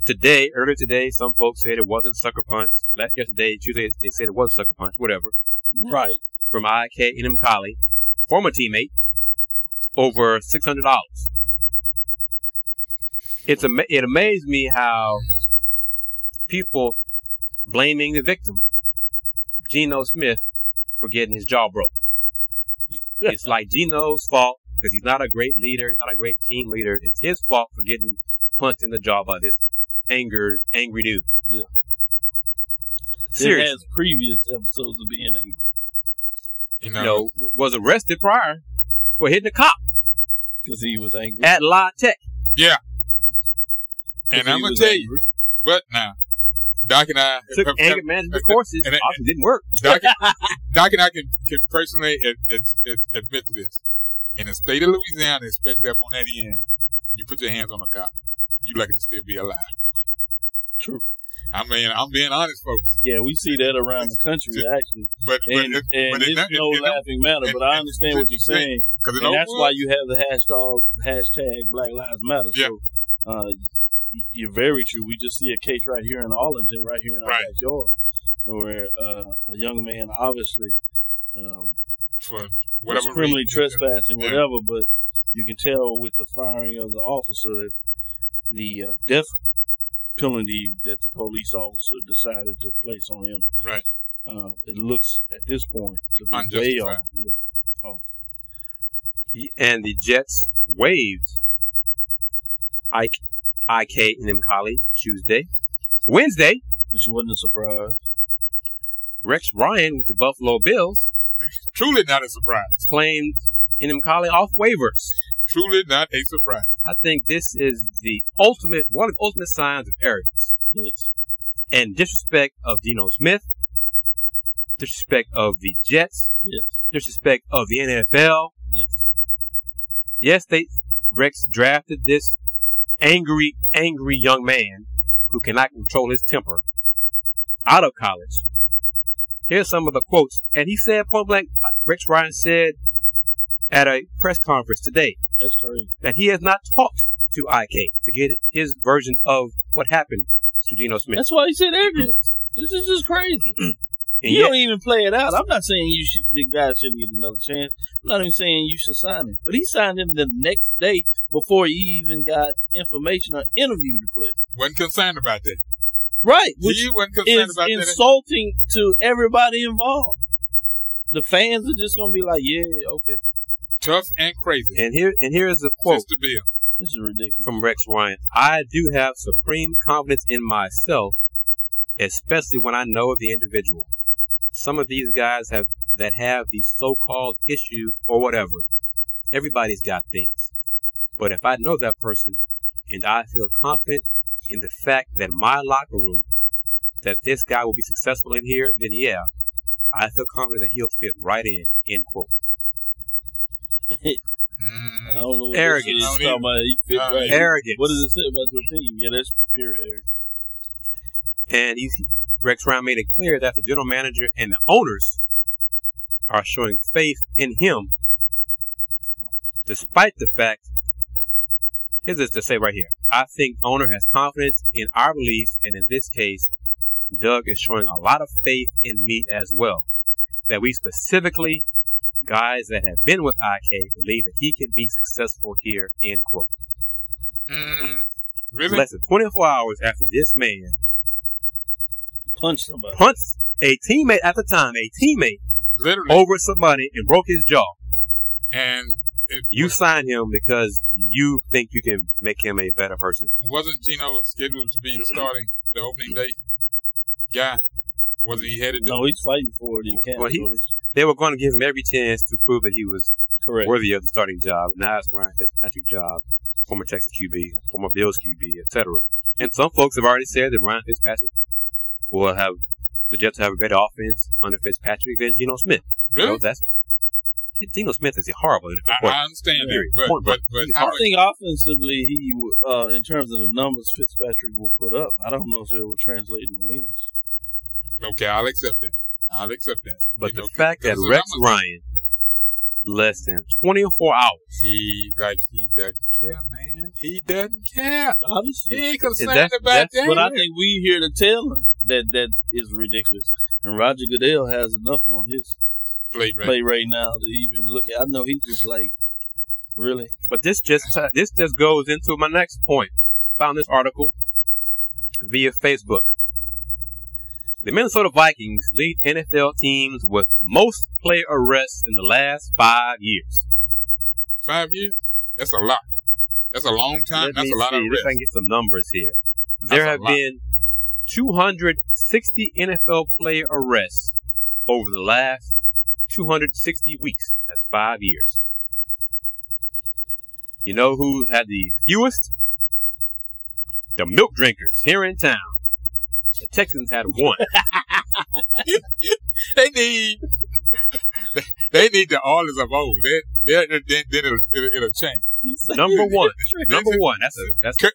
Today, earlier today, some folks said it wasn't sucker punch. Last yesterday, Tuesday, they said it was sucker punch, whatever. Right. From I K Enemkali, former teammate, over six hundred dollars. It's ama- It amazed me how people blaming the victim, Geno Smith, for getting his jaw broke. It's like Geno's fault because he's not a great leader. He's not a great team leader. It's his fault for getting punched in the jaw by this anger, angry dude. Yeah. Seriously. It has previous episodes of being angry. You know, you know was arrested prior for hitting a cop. Because he was angry. At La Tech. Yeah. And I'm going to tell angry. you, but now, Doc and I took have, anger have, management uh, courses. And, and, obviously, didn't work. Doc, Doc and I can, can personally ad, ad, ad, admit to this. In the state of Louisiana, especially up on that end, you put your hands on a cop, you're lucky to still be alive. True. I mean, I'm being honest, folks. Yeah, we see that around the country, it's, actually. But, but and, it's, and but it's, it's no it, laughing it, matter, it, but I understand what you're saying. And that's why you have the hashtag, hashtag Black Lives Matter. Yeah. So, uh, you're very true. We just see a case right here in Arlington, right here in our right. backyard, where uh, a young man obviously um, for whatever was criminally reason, trespassing, yeah. whatever, but you can tell with the firing of the officer that the uh, death penalty that the police officer decided to place on him, right? Uh, it looks at this point to be unjustified. Way off, yeah, off. And the Jets waived Ike, I K and Imkali Tuesday, Wednesday, which wasn't a surprise. Rex Ryan with the Buffalo Bills, truly not a surprise, claimed Imkali off waivers. Truly not a surprise. I think this is the ultimate, one of the ultimate signs of arrogance. Yes. And disrespect of Dino Smith, disrespect of the Jets, yes. Disrespect of the N F L. Yes. Yes, they Rex drafted this angry, angry young man who cannot control his temper out of college. Here's some of the quotes. And he said point blank, Rex Ryan said at a press conference today, that's crazy, that he has not talked to I K to get his version of what happened to Geno Smith. That's why he said ignorance. This is just crazy. You don't even play it out. I'm not saying you should, the guy shouldn't get another chance. I'm not even saying you should sign him. But he signed him the next day before he even got information or interview to play. Wasn't concerned about that. Right. Which you wasn't concerned about that. Insulting to everybody involved. The fans are just going to be like, yeah, okay. Tough and crazy. And here and here is the quote. Sister Bill. This is ridiculous. From Rex Ryan. I do have supreme confidence in myself, especially when I know of the individual. Some of these guys have that have these so-called issues or whatever. Everybody's got things. But if I know that person and I feel confident in the fact that my locker room, that this guy will be successful in here, then yeah, I feel confident that he'll fit right in, end quote. I don't know what arrogant. This is talking about. He fit uh, right. Arrogant. What does it say about your team? Yeah, that's pure arrogance. And he's, Rex Ryan made it clear that the general manager and the owners are showing faith in him, despite the fact. Here's this to say right here. I think owner has confidence in our beliefs, and in this case, Doug is showing a lot of faith in me as well. That we specifically. Guys that have been with I K believe that he can be successful here, end quote. Mm, really? Less than twenty-four hours after this man punched somebody. Punched a teammate at the time, a teammate, literally over somebody and broke his jaw. And it, you signed him because you think you can make him a better person. Wasn't Geno scheduled to be the starting, the opening day guy? Wasn't he headed to? No, he's fighting for it. He can't. Well, he, They were going to give him every chance to prove that he was correct, worthy of the starting job. Now it's Ryan Fitzpatrick's job, former Texas Q B, former Bills Q B, et cetera. And some folks have already said that Ryan Fitzpatrick will have the Jets have a better offense under Fitzpatrick than Geno Smith. Really? So that's Geno Smith is a horrible N F L player. I understand that, but, but, but, but I think much? offensively, he uh, in terms of the numbers Fitzpatrick will put up, I don't know if it will translate in wins. Okay, I'll accept that. I'll accept that. But you the know, fact that Rex Ryan, less than twenty-four hours, he like he doesn't care, man. He doesn't care. Obviously, he ain't concerned that's, about that's that. That's what I think we here to tell him that that is ridiculous. And Roger Goodell has enough on his plate right, plate right now to even look at. I know he's just like really. But this just this just goes into my next point. Found this article via Facebook. The Minnesota Vikings lead N F L teams with most player arrests in the last five years. Five years? That's a lot. That's a long time. That's a lot of arrests. If I can get some numbers here. There have been two hundred sixty N F L player arrests over the last two hundred sixty weeks. That's five years. You know who had the fewest? The milk drinkers here in town. The Texans had one. they need they, they need the orders of old. They, they, they, they, it'll, it'll, it'll change. Number one. Number one. That's a, that's, a,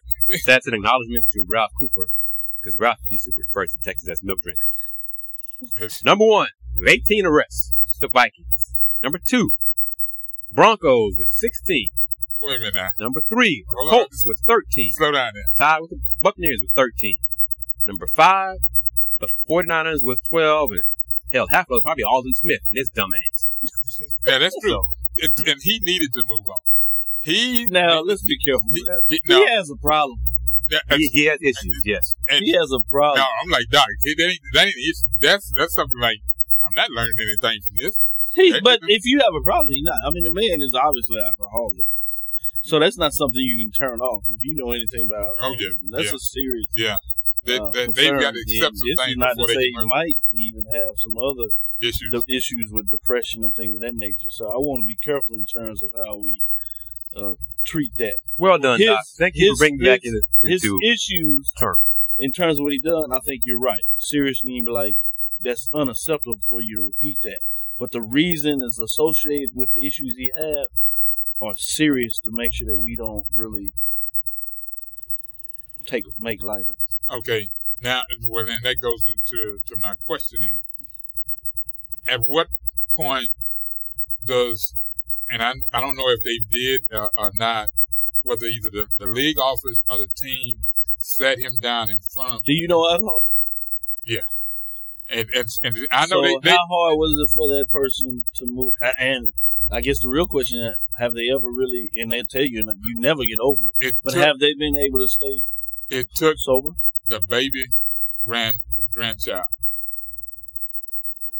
that's an acknowledgement to Ralph Cooper, because Ralph used to refer to Texans as milk drinkers. Number one, with eighteen arrests, the Vikings. Number two, Broncos with sixteen. Wait a minute now. Number three, the Colts with thirteen. Slow down there. Tied with the Buccaneers with thirteen. Number five, The 49ers with twelve, and hell, half of it was probably Alden Smith and his dumbass. Yeah, that's true. So, it, and he needed to move on. He Now, let's be careful. He, he, now, he has a problem. He, he has issues, and, yes. And he has a problem. No, I'm like, Doc, that ain't, that ain't an issue. That's, that's something like, I'm not learning anything from this. He, that, but that, if you have a problem, you're not. I mean, the man is obviously an alcoholic. So that's not something you can turn off. If you know anything about alcohol, oh, yeah, that's yeah. a serious Yeah. They, they, uh, they've got to accept some things not before to they say you might even have some other issues. The issues with depression and things of that nature. So I want to be careful in terms of how we uh, treat that. Well done, his, Doc. Thank you his, for bringing his, back into, into his issues. Term. In terms of what he done, I think you're right. Seriously, you'd be like, that's unacceptable for you to repeat that. But the reason is associated with the issues he have are serious to make sure that we don't really take make light of. Okay, now, well, then that goes into to my questioning. At what point does, and I, I don't know if they did uh, or not, whether either the, the league office or the team sat him down in front of him. Do you know alcohol? Yeah. And, and, and I know so they, they, how hard was it for that person to move? And I guess the real question is, have they ever really, and they tell you, and you never get over it, it but took, have they been able to stay It took sober? The baby grand grandchild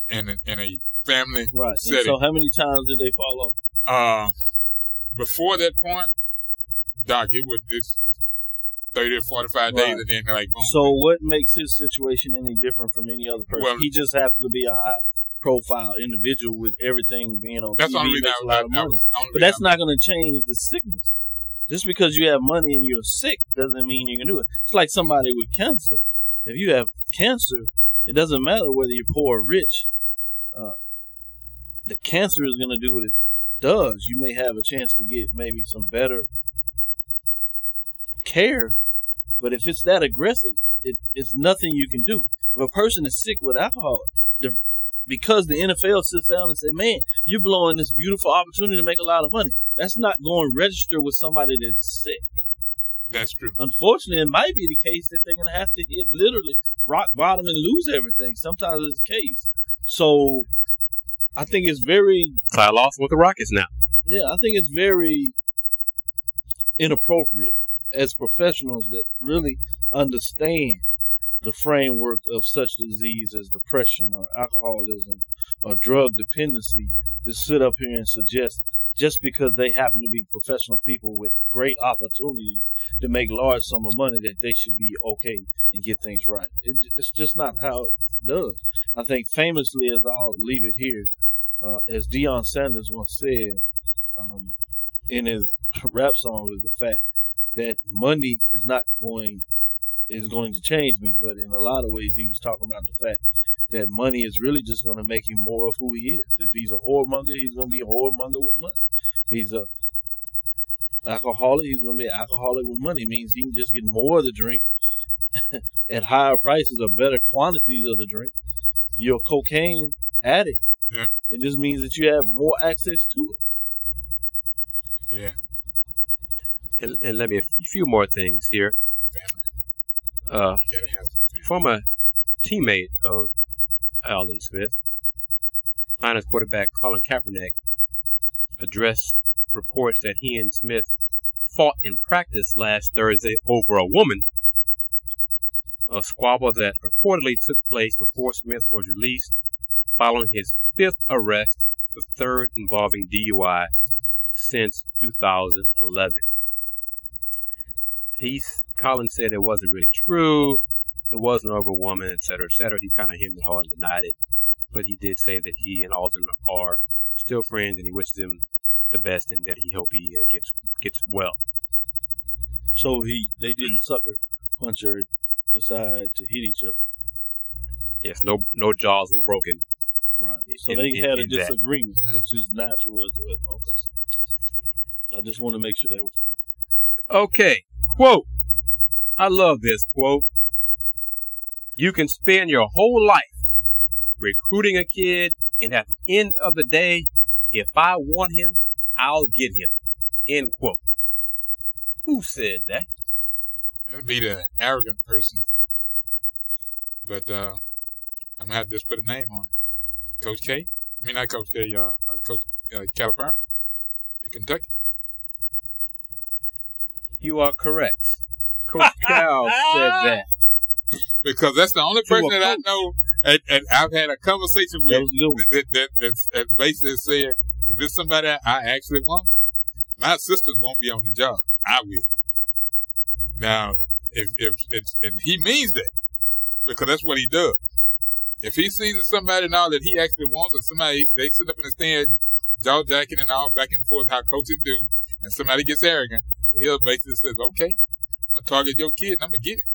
in a, in a family right. setting. So how many times did they fall off? Uh, before that point, Doc, it was it's, it's thirty or forty-five right. days, and then like boom. So what makes his situation any different from any other person? Well, he just happens to be a high-profile individual with everything being on that's T V. Only makes I, a lot I, of money, was, but that's not going to change the sickness. Just because you have money and you're sick doesn't mean you can do it. It's like somebody with cancer. If you have cancer, it doesn't matter whether you're poor or rich. Uh, the cancer is going to do what it does. You may have a chance to get maybe some better care, but if it's that aggressive, it, it's nothing you can do. If a person is sick with alcohol, the, because the N F L sits down and say, man, you're blowing this beautiful opportunity to make a lot of money. That's not going to register with somebody that's sick. That's true. Unfortunately, it might be the case that they're going to have to hit literally rock bottom and lose everything. Sometimes it's the case. So I think it's very... File off with the Rockets now. Yeah, I think it's very inappropriate as professionals that really understand the framework of such disease as depression or alcoholism or drug dependency to sit up here and suggest just because they happen to be professional people with great opportunities to make large sum of money that they should be okay and get things right. It, it's just not how it does. I think famously, as I'll leave it here, uh, as Deion Sanders once said um, in his rap song was the fact that money is not going is going to change me, but in a lot of ways he was talking about the fact that money is really just going to make him more of who he is. If he's a whoremonger, he's going to be a whoremonger with money. If he's a alcoholic, he's going to be an alcoholic with money. It means he can just get more of the drink at higher prices or better quantities of the drink. If you're a cocaine addict, yeah. it just means that you have more access to it. Yeah. And, and let me, a few more things here. Family. Uh, former teammate of Alden Smith, Niners quarterback Colin Kaepernick addressed reports that he and Smith fought in practice last Thursday over a woman, a squabble that reportedly took place before Smith was released following his fifth arrest, the third involving D U I since two thousand eleven. He's, Colin said it wasn't really true. It wasn't over a woman, et cetera, et cetera. He kind of hemmed and hawed and denied it. But he did say that he and Alden are still friends and he wishes them the best and that he hope he uh, gets gets well. So he they didn't sucker punch or decide to hit each other. Yes, no no jaws were broken. Right. So in, they in, had in, a in disagreement, that. Which is natural as well. Okay. I just want to make sure that was clear. Okay. Quote, I love this quote. You can spend your whole life recruiting a kid, and at the end of the day, if I want him, I'll get him. End quote. Who said that? That would be the arrogant person. But uh, I'm gonna have to just put a name on it. Coach K. I mean, not Coach K. Uh, Coach uh, Calipari in Kentucky. You are correct. Coach Cal said that because that's the only person that I know, and, and I've had a conversation with that, that, that, that basically said, if it's somebody I actually want, my assistant won't be on the job. I will. Now, if if it's, and he means that because that's what he does. If he sees somebody now that he actually wants, and somebody they sit up in the stand, jaw jacking and all back and forth, how coaches do, and somebody gets arrogant, he'll basically says, "Okay, I'm gonna target your kid, and I'm gonna get it.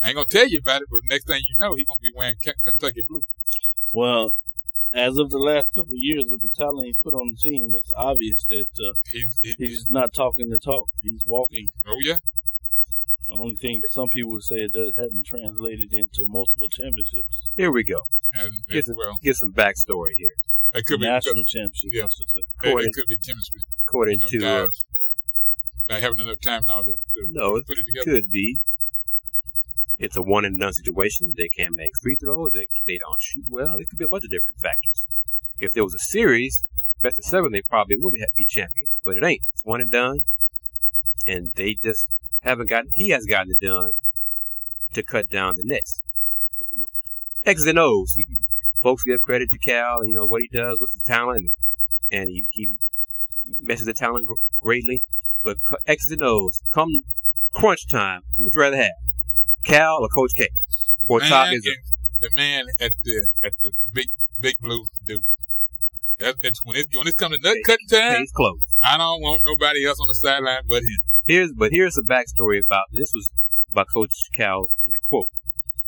I ain't gonna tell you about it, but next thing you know, he's gonna be wearing Kentucky blue." Well, as of the last couple of years, with the talent he's put on the team, it's obvious that uh, he's, he's, he's not talking the talk; he's walking. Oh yeah. The only thing some people would say it does, hadn't translated into multiple championships. Here we go. And get some, well, get some backstory here. It could national be national championship. Yeah. According, it, it could be chemistry. According you know, to. Uh, not having enough time now to, to no, put it together. No, it could be. It's a one and done situation. They can't make free throws. They, they don't shoot well. It could be a bunch of different factors. If there was a series, best of seven, they probably would be champions. But it ain't. It's one and done. And they just. Haven't gotten, he has gotten it done to cut down the nets. X's and O's. He, folks give credit to Cal, you know, what he does with the talent, and he, he messes the talent gr- greatly. But X's and O's, come crunch time, who would you rather have? Cal or Coach K? The or Top is The man at the at the big big blue dude. That, that's when it's, when it's come to nut cutting time, close. I don't want nobody else on the sideline but him. Here's, but here's the backstory about this was by Coach Cowles in a quote.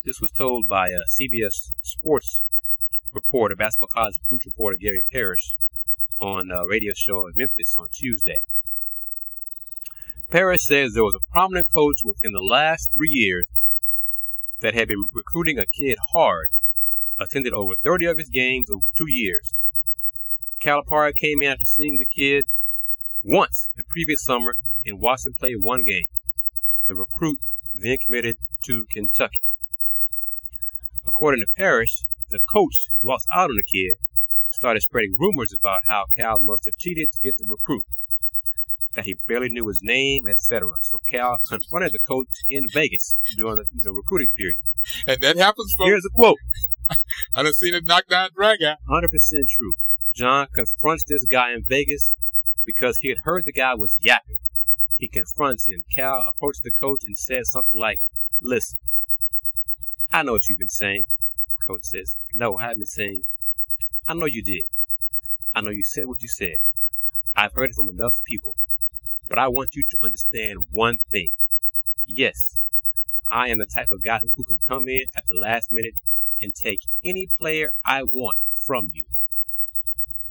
This was told by a C B S Sports reporter, basketball college sports reporter Gary Parrish, on a radio show in Memphis on Tuesday. Parrish says there was a prominent coach within the last three years that had been recruiting a kid hard, attended over thirty of his games over two years. Calipari came in after seeing the kid once the previous summer. And Watson played one game. The recruit then committed to Kentucky. According to Parrish, the coach who lost out on the kid started spreading rumors about how Cal must have cheated to get the recruit, that he barely knew his name, et cetera. So Cal confronted the coach in Vegas during the, the recruiting period. And that happens, folks. Here's a quote. I done seen it knock down drag out. one hundred percent true. John confronts this guy in Vegas because he had heard the guy was yapping. He confronts him. Cal approaches the coach and says something like, "Listen, I know what you've been saying." Coach says, "No, I haven't been saying. I know you did. I know you said what you said. I've heard it from enough people. But I want you to understand one thing. Yes, I am the type of guy who can come in at the last minute and take any player I want from you.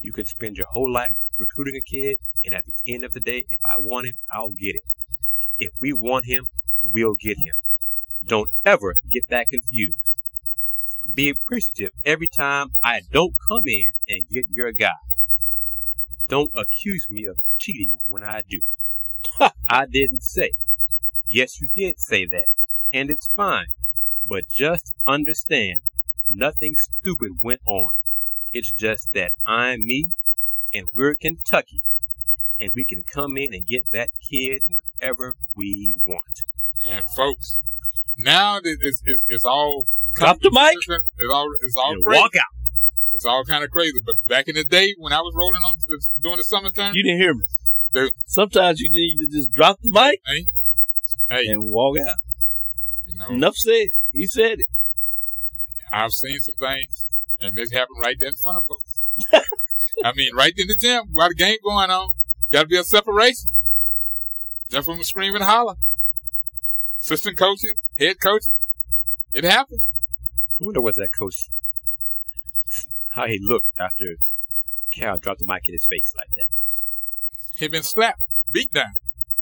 You can spend your whole life recruiting a kid, and at the end of the day, if I want him, I'll get it. If we want him, we'll get him. Don't ever get that confused. Be appreciative every time I don't come in and get your guy. Don't accuse me of cheating when I do." I didn't say. Yes, you did say that, and it's fine. But just understand, nothing stupid went on. It's just that I'm me, and we're Kentucky. And we can come in and get that kid whenever we want. And folks, now it's it's, it's all drop the mic. It's all it's all and crazy. Walk out. It's all kind of crazy. But back in the day when I was rolling on during the summertime, you didn't hear me. There, sometimes you need to just drop the mic hey, hey, and walk out. You know, enough said. He said it. I've seen some things, and this happened right there in front of folks. I mean, right in the gym while the game going on. Gotta be a separation. Just from screaming and holler. Assistant coaches, head coaches. It happens. I wonder what that coach, how he looked after Cal dropped the mic in his face like that. He'd been slapped, beat down.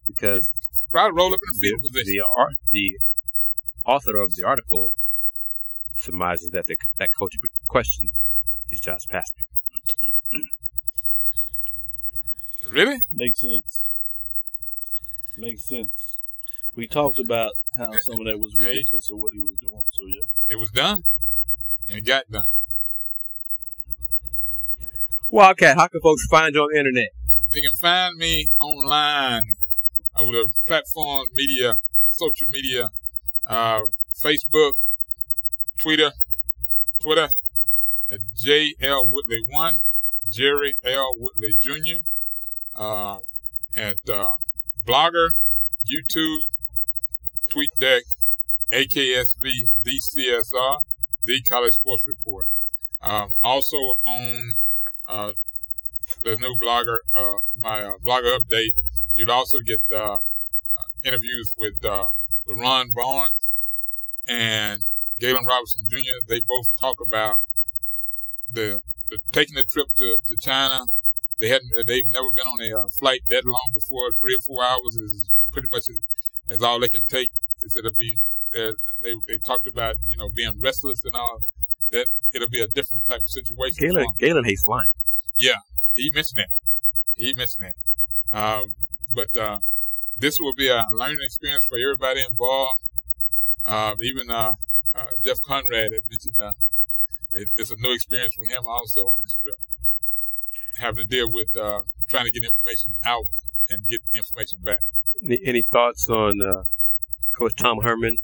Because he'd probably rolled up in the field position. The, art, the author of the article surmises that the, that coach questioned is Josh Pastner. Really? Makes sense. Makes sense. We talked about how some of that was ridiculous hey, of what he was doing. So yeah, it was done. and it got done. Wildcat, how can folks find you on the internet? They can find me online with a platform, media, social media, uh, Facebook, Twitter, Twitter, at J L Woodley one, Jerry L. Woodley Junior, uh, at uh, Blogger, YouTube, TweetDeck, A K S V, D C S R, The College Sports Report. Um, also on uh, the new blogger, uh, my uh, blogger update, you'd also get uh, uh, interviews with uh, LeBron Barnes and Galen Robinson Junior They both talk about the, the taking the trip to, to China. They hadn't, they've never been on a uh, flight that long before. Three or four hours is pretty much a, is all they can take. Instead of being, uh, they they talked about you know being restless and all that. It'll be a different type of situation. Galen, Galen hates flying. Yeah, he mentioned that. He mentioned that. Um, but uh, this will be a learning experience for everybody involved. Uh, even uh, uh, Jeff Conrad had mentioned that. Uh, it, it's a new experience for him also on this trip, having to deal with uh, trying to get information out and get information back. Any, any thoughts on uh, Coach Tom Herman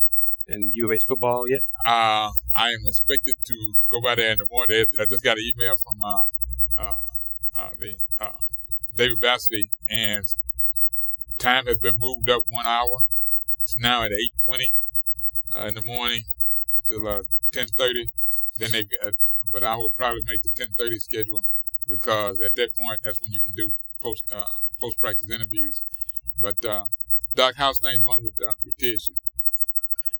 and U of H football yet? Uh, I am expected to go by there in the morning. I just got an email from uh, uh, uh, the, uh, David Basley, and time has been moved up one hour. It's now at eight twenty uh, in the morning till uh, ten thirty. Then they, uh, but I will probably make the ten thirty schedule, because at that point, that's when you can do post uh, post practice interviews. But uh, Doc, how's things going with uh, with Tish?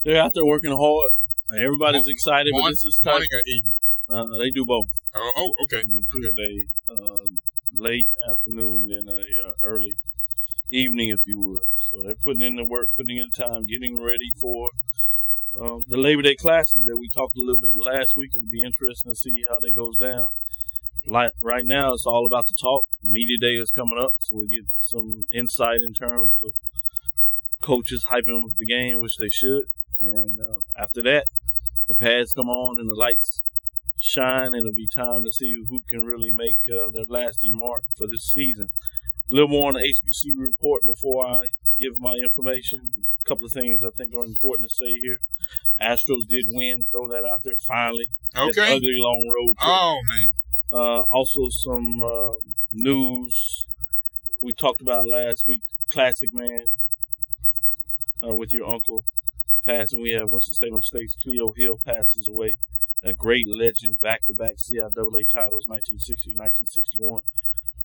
They're out there working hard. Everybody's morning, excited. Morning, but this is morning or evening? Uh, they do both. Oh, oh okay. okay. They uh, late afternoon and a uh, early evening, if you would. So they're putting in the work, putting in the time, getting ready for uh, the Labor Day Classic that we talked a little bit last week. It'll be interesting to see how that goes down. Like right now, it's all about the talk. Media Day is coming up, so we get some insight in terms of coaches hyping up the game, which they should. And uh, after that, the pads come on and the lights shine, and it'll be time to see who can really make uh, their lasting mark for this season. A little more on the H B C report before I give my information. A couple of things I think are important to say here. Astros did win. Throw that out there finally. Okay. That's an ugly long road trip. Oh, man. Uh, also some uh, news we talked about last week. Classic man uh, with your uncle passing. We have Winston-Salem State's Cleo Hill passes away. A great legend, back-to-back C I A A titles, nineteen sixty, nineteen sixty-one.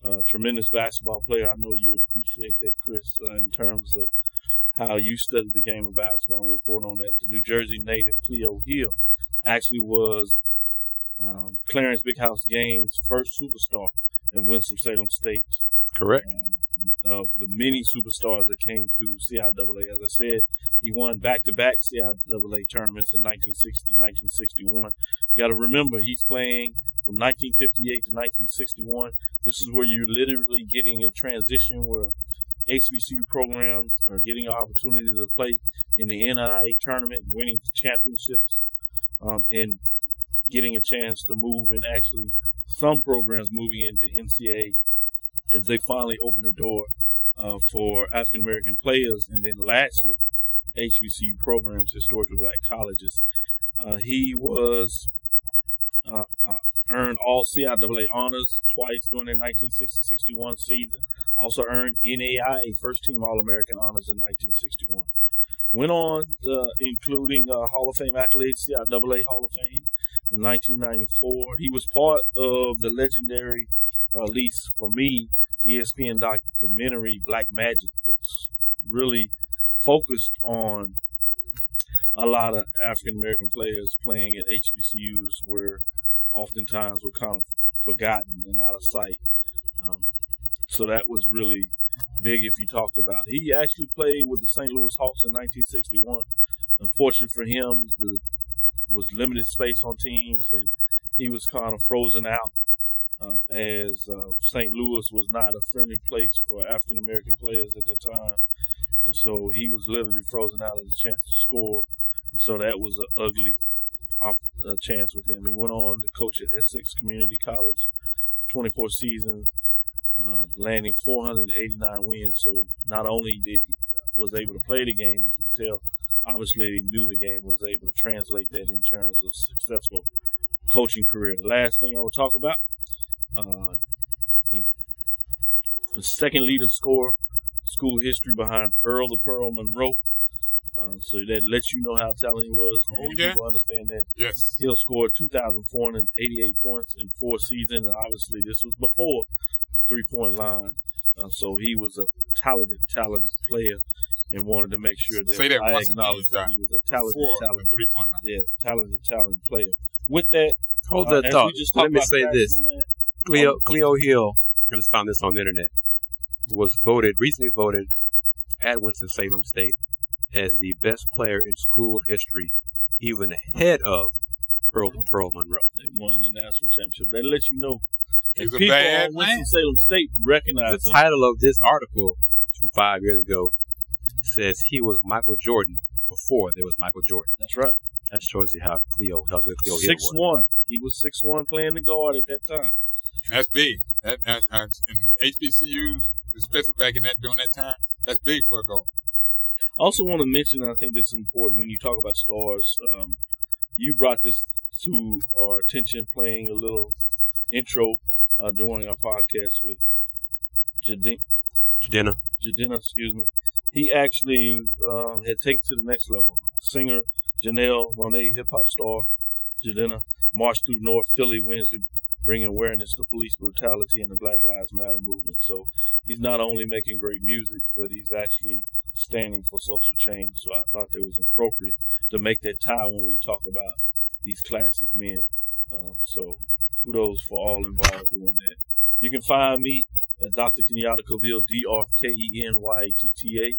Uh, tremendous basketball player. I know you would appreciate that, Chris, uh, in terms of how you studied the game of basketball and report on that. The New Jersey native Cleo Hill actually was Um, Clarence Big House Gaines' first superstar at Winston-Salem State. Correct. Um, of the many superstars that came through C I A A, as I said, he won back-to-back C I A A tournaments in nineteen sixty, nineteen sixty-one. You got to remember, he's playing from nineteen fifty-eight to nineteen sixty-one. This is where you're literally getting a transition where H B C U programs are getting an opportunity to play in the N I A tournament, winning championships, um, and getting a chance to move, and actually some programs moving into N C A A as they finally opened the door uh, for African-American players. And then lastly, H B C U programs, historically black colleges. Uh, he was uh, uh, earned all C I A A honors twice during the nineteen sixty, sixty-one season. Also earned N A I A first-team All-American honors in nineteen sixty-one. Went on, uh, including uh, Hall of Fame accolades, C I A A Hall of Fame in nineteen ninety-four. He was part of the legendary, uh, at least for me, E S P N documentary Black Magic, which really focused on a lot of African-American players playing at H B C Us where oftentimes were kind of forgotten and out of sight. Um, so that was really big if you talked about. He actually played with the Saint Louis Hawks in nineteen sixty-one. Unfortunately for him, there was limited space on teams, and he was kind of frozen out uh, as uh, Saint Louis was not a friendly place for African-American players at that time. And so he was literally frozen out of the chance to score. And so that was an ugly op- a chance with him. He went on to coach at Essex Community College for twenty-four seasons, uh, landing four hundred eighty-nine wins. So not only did he was able to play the game, but you can tell, obviously, he knew the game, was able to translate that in terms of successful coaching career. The last thing I will talk about, uh, he was second leading scorer, school history behind Earl the Pearl Monroe. Uh, so that lets you know how talented he was. Oh, yeah. People understand that. Yes. He'll score two thousand four hundred eighty-eight points in four seasons, and obviously this was before the three-point line. Uh, so he was a talented, talented player and wanted to make sure that, that I acknowledged that he was a talented, talented, yes, talented, talented player. With that, hold uh, that thought. Let me say this. Man, Cleo, Cleo Hill, I just found this on the internet, was voted, recently voted at Winston-Salem State as the best player in school history, even ahead of Earl the Pearl Monroe. They won the national championship. That lets you know that people at Winston-Salem State recognize the him. Title of this article from five years ago says he was Michael Jordan before there was Michael Jordan. That's right. That shows you how Cleo, how good Cleo Hill was. six one He was six one playing the guard at that time. That's big. That, that, that, and the H B C Us, especially back in that during that time, that's big for a goal. I also want to mention, and I think this is important, when you talk about stars, um, you brought this to our attention playing a little intro uh, during our podcast with Jadena. Jadena. Jadena, excuse me. He actually uh, had taken to the next level. Singer Janelle Monae, hip-hop star Jadena, marched through North Philly Wednesday, bringing awareness to police brutality and the Black Lives Matter movement. So he's not only making great music, but he's actually standing for social change. So I thought that was appropriate to make that tie when we talk about these classic men. Uh, so kudos for all involved doing that. You can find me at Doctor Kenyatta Cavill, D R K E N Y A T T A.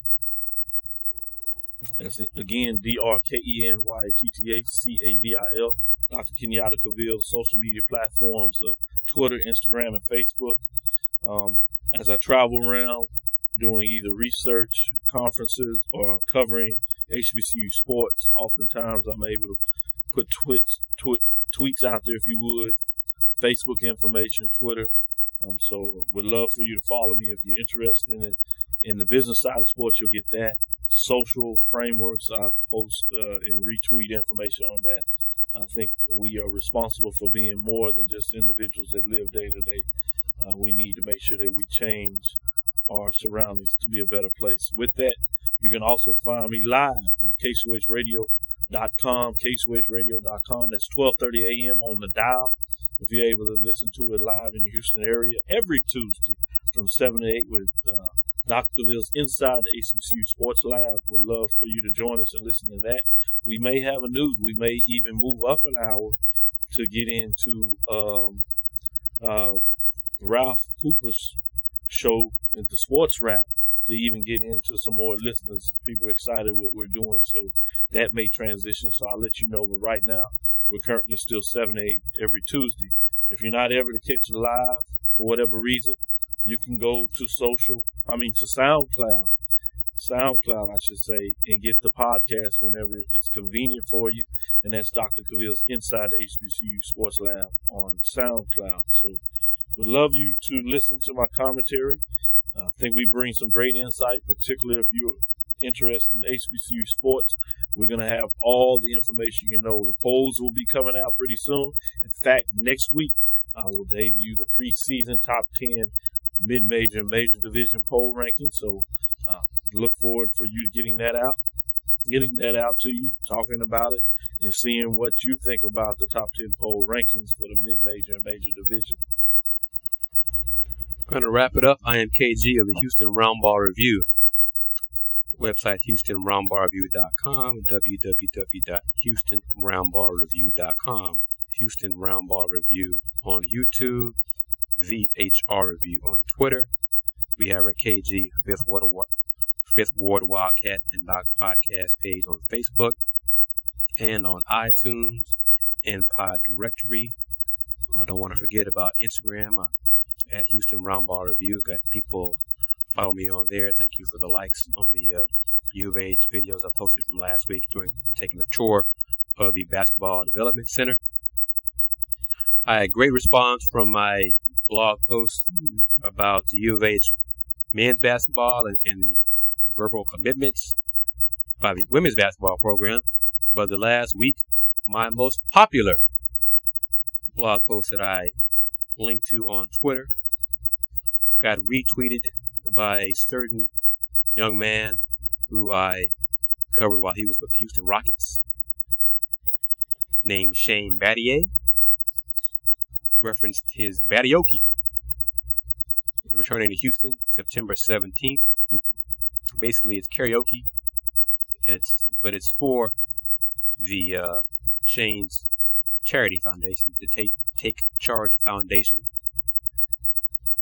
That's it. Again, D R K E N Y A T T A C A V I L. Doctor Kenyatta Cavill, social media platforms of Twitter, Instagram, and Facebook. Um, as I travel around doing either research, conferences, or covering H B C U sports, oftentimes I'm able to put twits, tw- tweets out there, if you would, Facebook information, Twitter. Um, so would love for you to follow me if you're interested in it. In the business side of sports, you'll get that. Social frameworks, I post uh, and retweet information on that. I think we are responsible for being more than just individuals that live day to day. Uh, we need to make sure that we change our surroundings to be a better place. With that, you can also find me live on K C U H radio dot com, K C U H radio dot com. That's twelve thirty a.m. on the dial. If you're able to listen to it live in the Houston area every Tuesday from seven to eight with uh, Doctor Cavill's Inside the H B C U Sports Live. Would love for you to join us and listen to that. We may have a news. We may even move up an hour to get into um, uh, Ralph Cooper's show at the Sports Wrap to even get into some more listeners. People are excited what we're doing, so that may transition. So I'll let you know. But right now, we're currently still seven to eight every Tuesday. If you're not able to catch it live for whatever reason, you can go to social, I mean to SoundCloud, SoundCloud I should say, and get the podcast whenever it's convenient for you. And that's Doctor Cavill's Inside the H B C U Sports Lab on SoundCloud. So would love you to listen to my commentary. I think we bring some great insight, particularly if you're interested in H B C U sports. We're going to have all the information you know. The polls will be coming out pretty soon. In fact, next week I will debut the preseason top ten mid-major and major division poll ranking. So uh, look forward for you to getting that out, getting that out to you, talking about it, and seeing what you think about the top ten poll rankings for the mid-major and major division. We're going to wrap it up. I am K G of the Houston Round Ball Review. Website houston round ball review dot com, w w w dot houston round ball review dot com, Houston Round Ball Review on YouTube, V H R Review on Twitter. We have our K G Fifth Ward, Fifth Ward Wildcat and Doc podcast page on Facebook and on iTunes and Pod Directory. I don't want to forget about Instagram uh, at Houston Round Ball Review. Got people. Follow me on there. Thank you for the likes on the uh, U of H videos I posted from last week during taking a chore of the Basketball Development Center. I had great response from my blog post about the U of H men's basketball and, and the verbal commitments by the women's basketball program. But the last week, my most popular blog post that I linked to on Twitter got retweeted by a certain young man who I covered while he was with the Houston Rockets, named Shane Battier. Referenced his Batioki returning to Houston September seventeenth. Basically, it's karaoke, it's but it's for the uh, Shane's charity foundation, the Take Take Charge Foundation.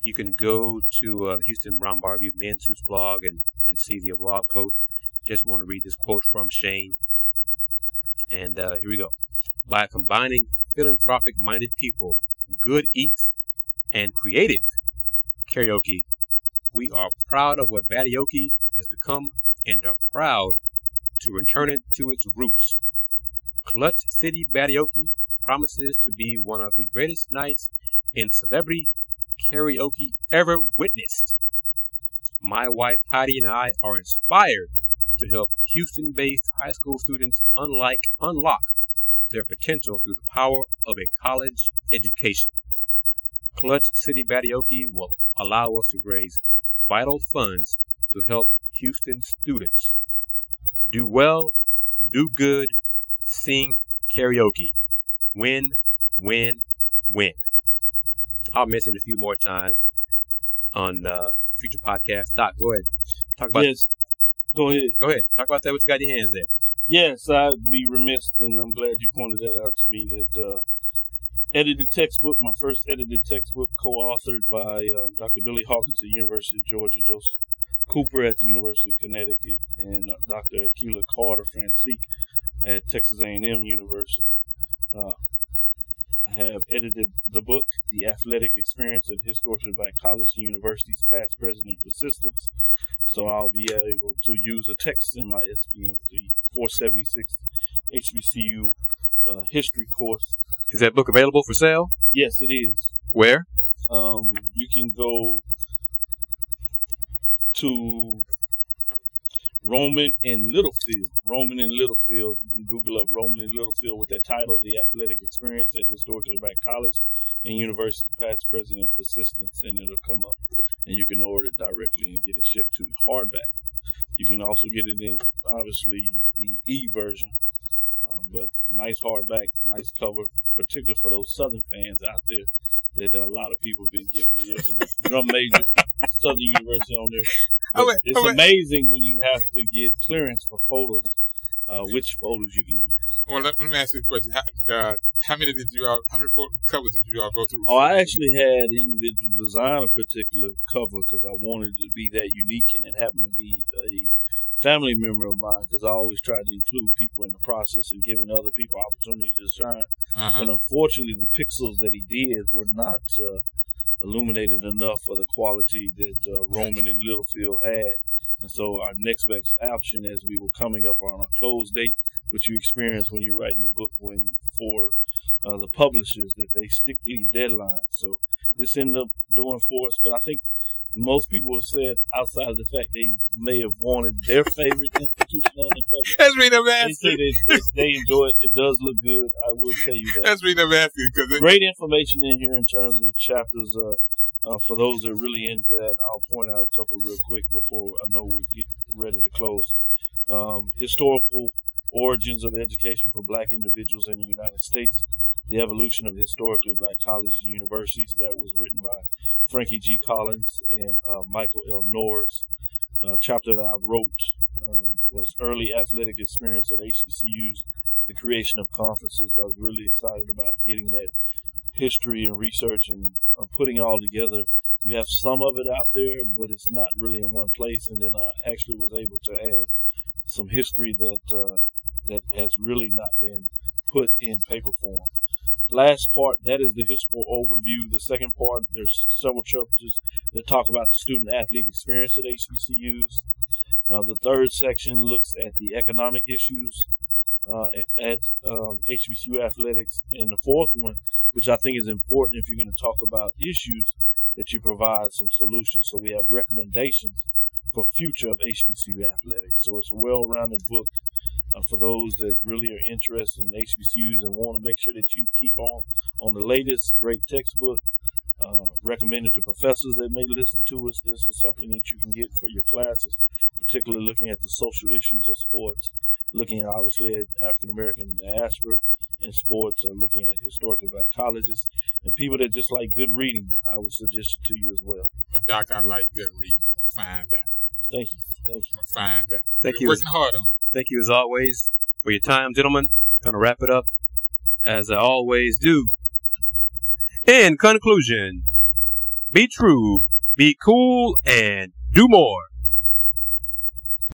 You can go to uh, Houston Brown Bar View Men's Hoops blog and, and see the blog post. Just want to read this quote from Shane, and uh, here we go. By combining philanthropic-minded people, good eats, and creative karaoke, we are proud of what Batioki has become and are proud to return it to its roots. Clutch City Batioki promises to be one of the greatest nights in celebrity karaoke ever witnessed. My wife Heidi and I are inspired to help Houston-based high school students unlike unlock their potential through the power of a college education. Clutch City Batioki will allow us to raise vital funds to help Houston students do well, do good, sing karaoke. Win, win, win. I'll mention it a few more times on uh, future podcasts. Doc, go ahead. Talk about yes. That. Go ahead. Go ahead. Talk about that. What you got in your hands there? Yes, I'd be remiss, and I'm glad you pointed that out to me, that uh, edited textbook, my first edited textbook, co-authored by uh, Doctor Billy Hawkins at the University of Georgia, Joseph Cooper at the University of Connecticut, and uh, Doctor Akilah Carter-Francique at Texas A and M University. Uh, I have edited the book, The Athletic Experience at Historically Black Colleges and Universities, Past, Present, and Persistence. So I'll be able to use a text in my S P M four seventy-six H B C U uh, history course. Is that book available for sale? Yes, it is. Where? Um, you can go to Roman and Littlefield. Roman and Littlefield. You can Google up Roman and Littlefield with that title, The Athletic Experience at Historically Black College and University, Past, Present, and Persistence, and it'll come up. And you can order it directly and get it shipped to hardback. You can also get it in, obviously, the e-version. Um, but nice hardback, nice cover, particularly for those Southern fans out there that a lot of people have been giving me. There's a drum major, Southern University on there. Oh, wait, it's oh, amazing when you have to get clearance for photos, uh, which photos you can use. Well, let, let me ask you a question. How, uh, how many did you all, how many covers did you all go through? Oh, I actually had individual design a particular cover because I wanted it to be that unique, and it happened to be a family member of mine because I always try to include people in the process and giving other people opportunity to shine. Uh-huh. But unfortunately, the pixels that he did were not uh, illuminated enough for the quality that uh, Roman and Littlefield had. And so our next best option as we were coming up on our close date, which you experience when you're writing your book when for uh, the publishers, that they stick to these deadlines. So this ended up doing for us. But I think most people have said, outside of the fact they may have wanted their favorite institution on the cover. That's me never asked you. They say they, they enjoy it. It does look good. I will tell you that. That's me never asked you. It- Great information in here in terms of the chapters. Uh, uh, for those that are really into that, I'll point out a couple real quick before I know we're getting ready to close. Um, historical Origins of Education for Black Individuals in the United States. The Evolution of Historically Black Colleges and Universities. That was written by Frankie G. Collins and uh, Michael L. Norris. A uh, chapter that I wrote um, was Early Athletic Experience at H B C Us, The Creation of Conferences. I was really excited about getting that history and research and uh, putting it all together. You have some of it out there, but it's not really in one place. And then I actually was able to add some history that uh, that has really not been put in paper form. Last part, that is the historical overview. The second part, there's several chapters that talk about the student-athlete experience at H B C Us. Uh, the third section looks at the economic issues uh, at um, H B C U athletics. And the fourth one, which I think is important if you're going to talk about issues, that you provide some solutions. So we have recommendations for future of H B C U athletics. So it's a well-rounded book uh, for those that really are interested in H B C Us and want to make sure that you keep on on the latest great textbook. Uh, recommended to professors that may listen to us. This is something that you can get for your classes, particularly looking at the social issues of sports, looking at obviously at African-American diaspora in sports, or looking at historically black colleges, and people that just like good reading, I would suggest it to you as well. But Doc, I like good reading. I'm going to find out. Thank you. Thank you. I'm going to find out. Thank you. Working hard on it. Thank you, as always, for your time, gentlemen. Going to wrap it up as I always do. In conclusion, be true, be cool, and do more.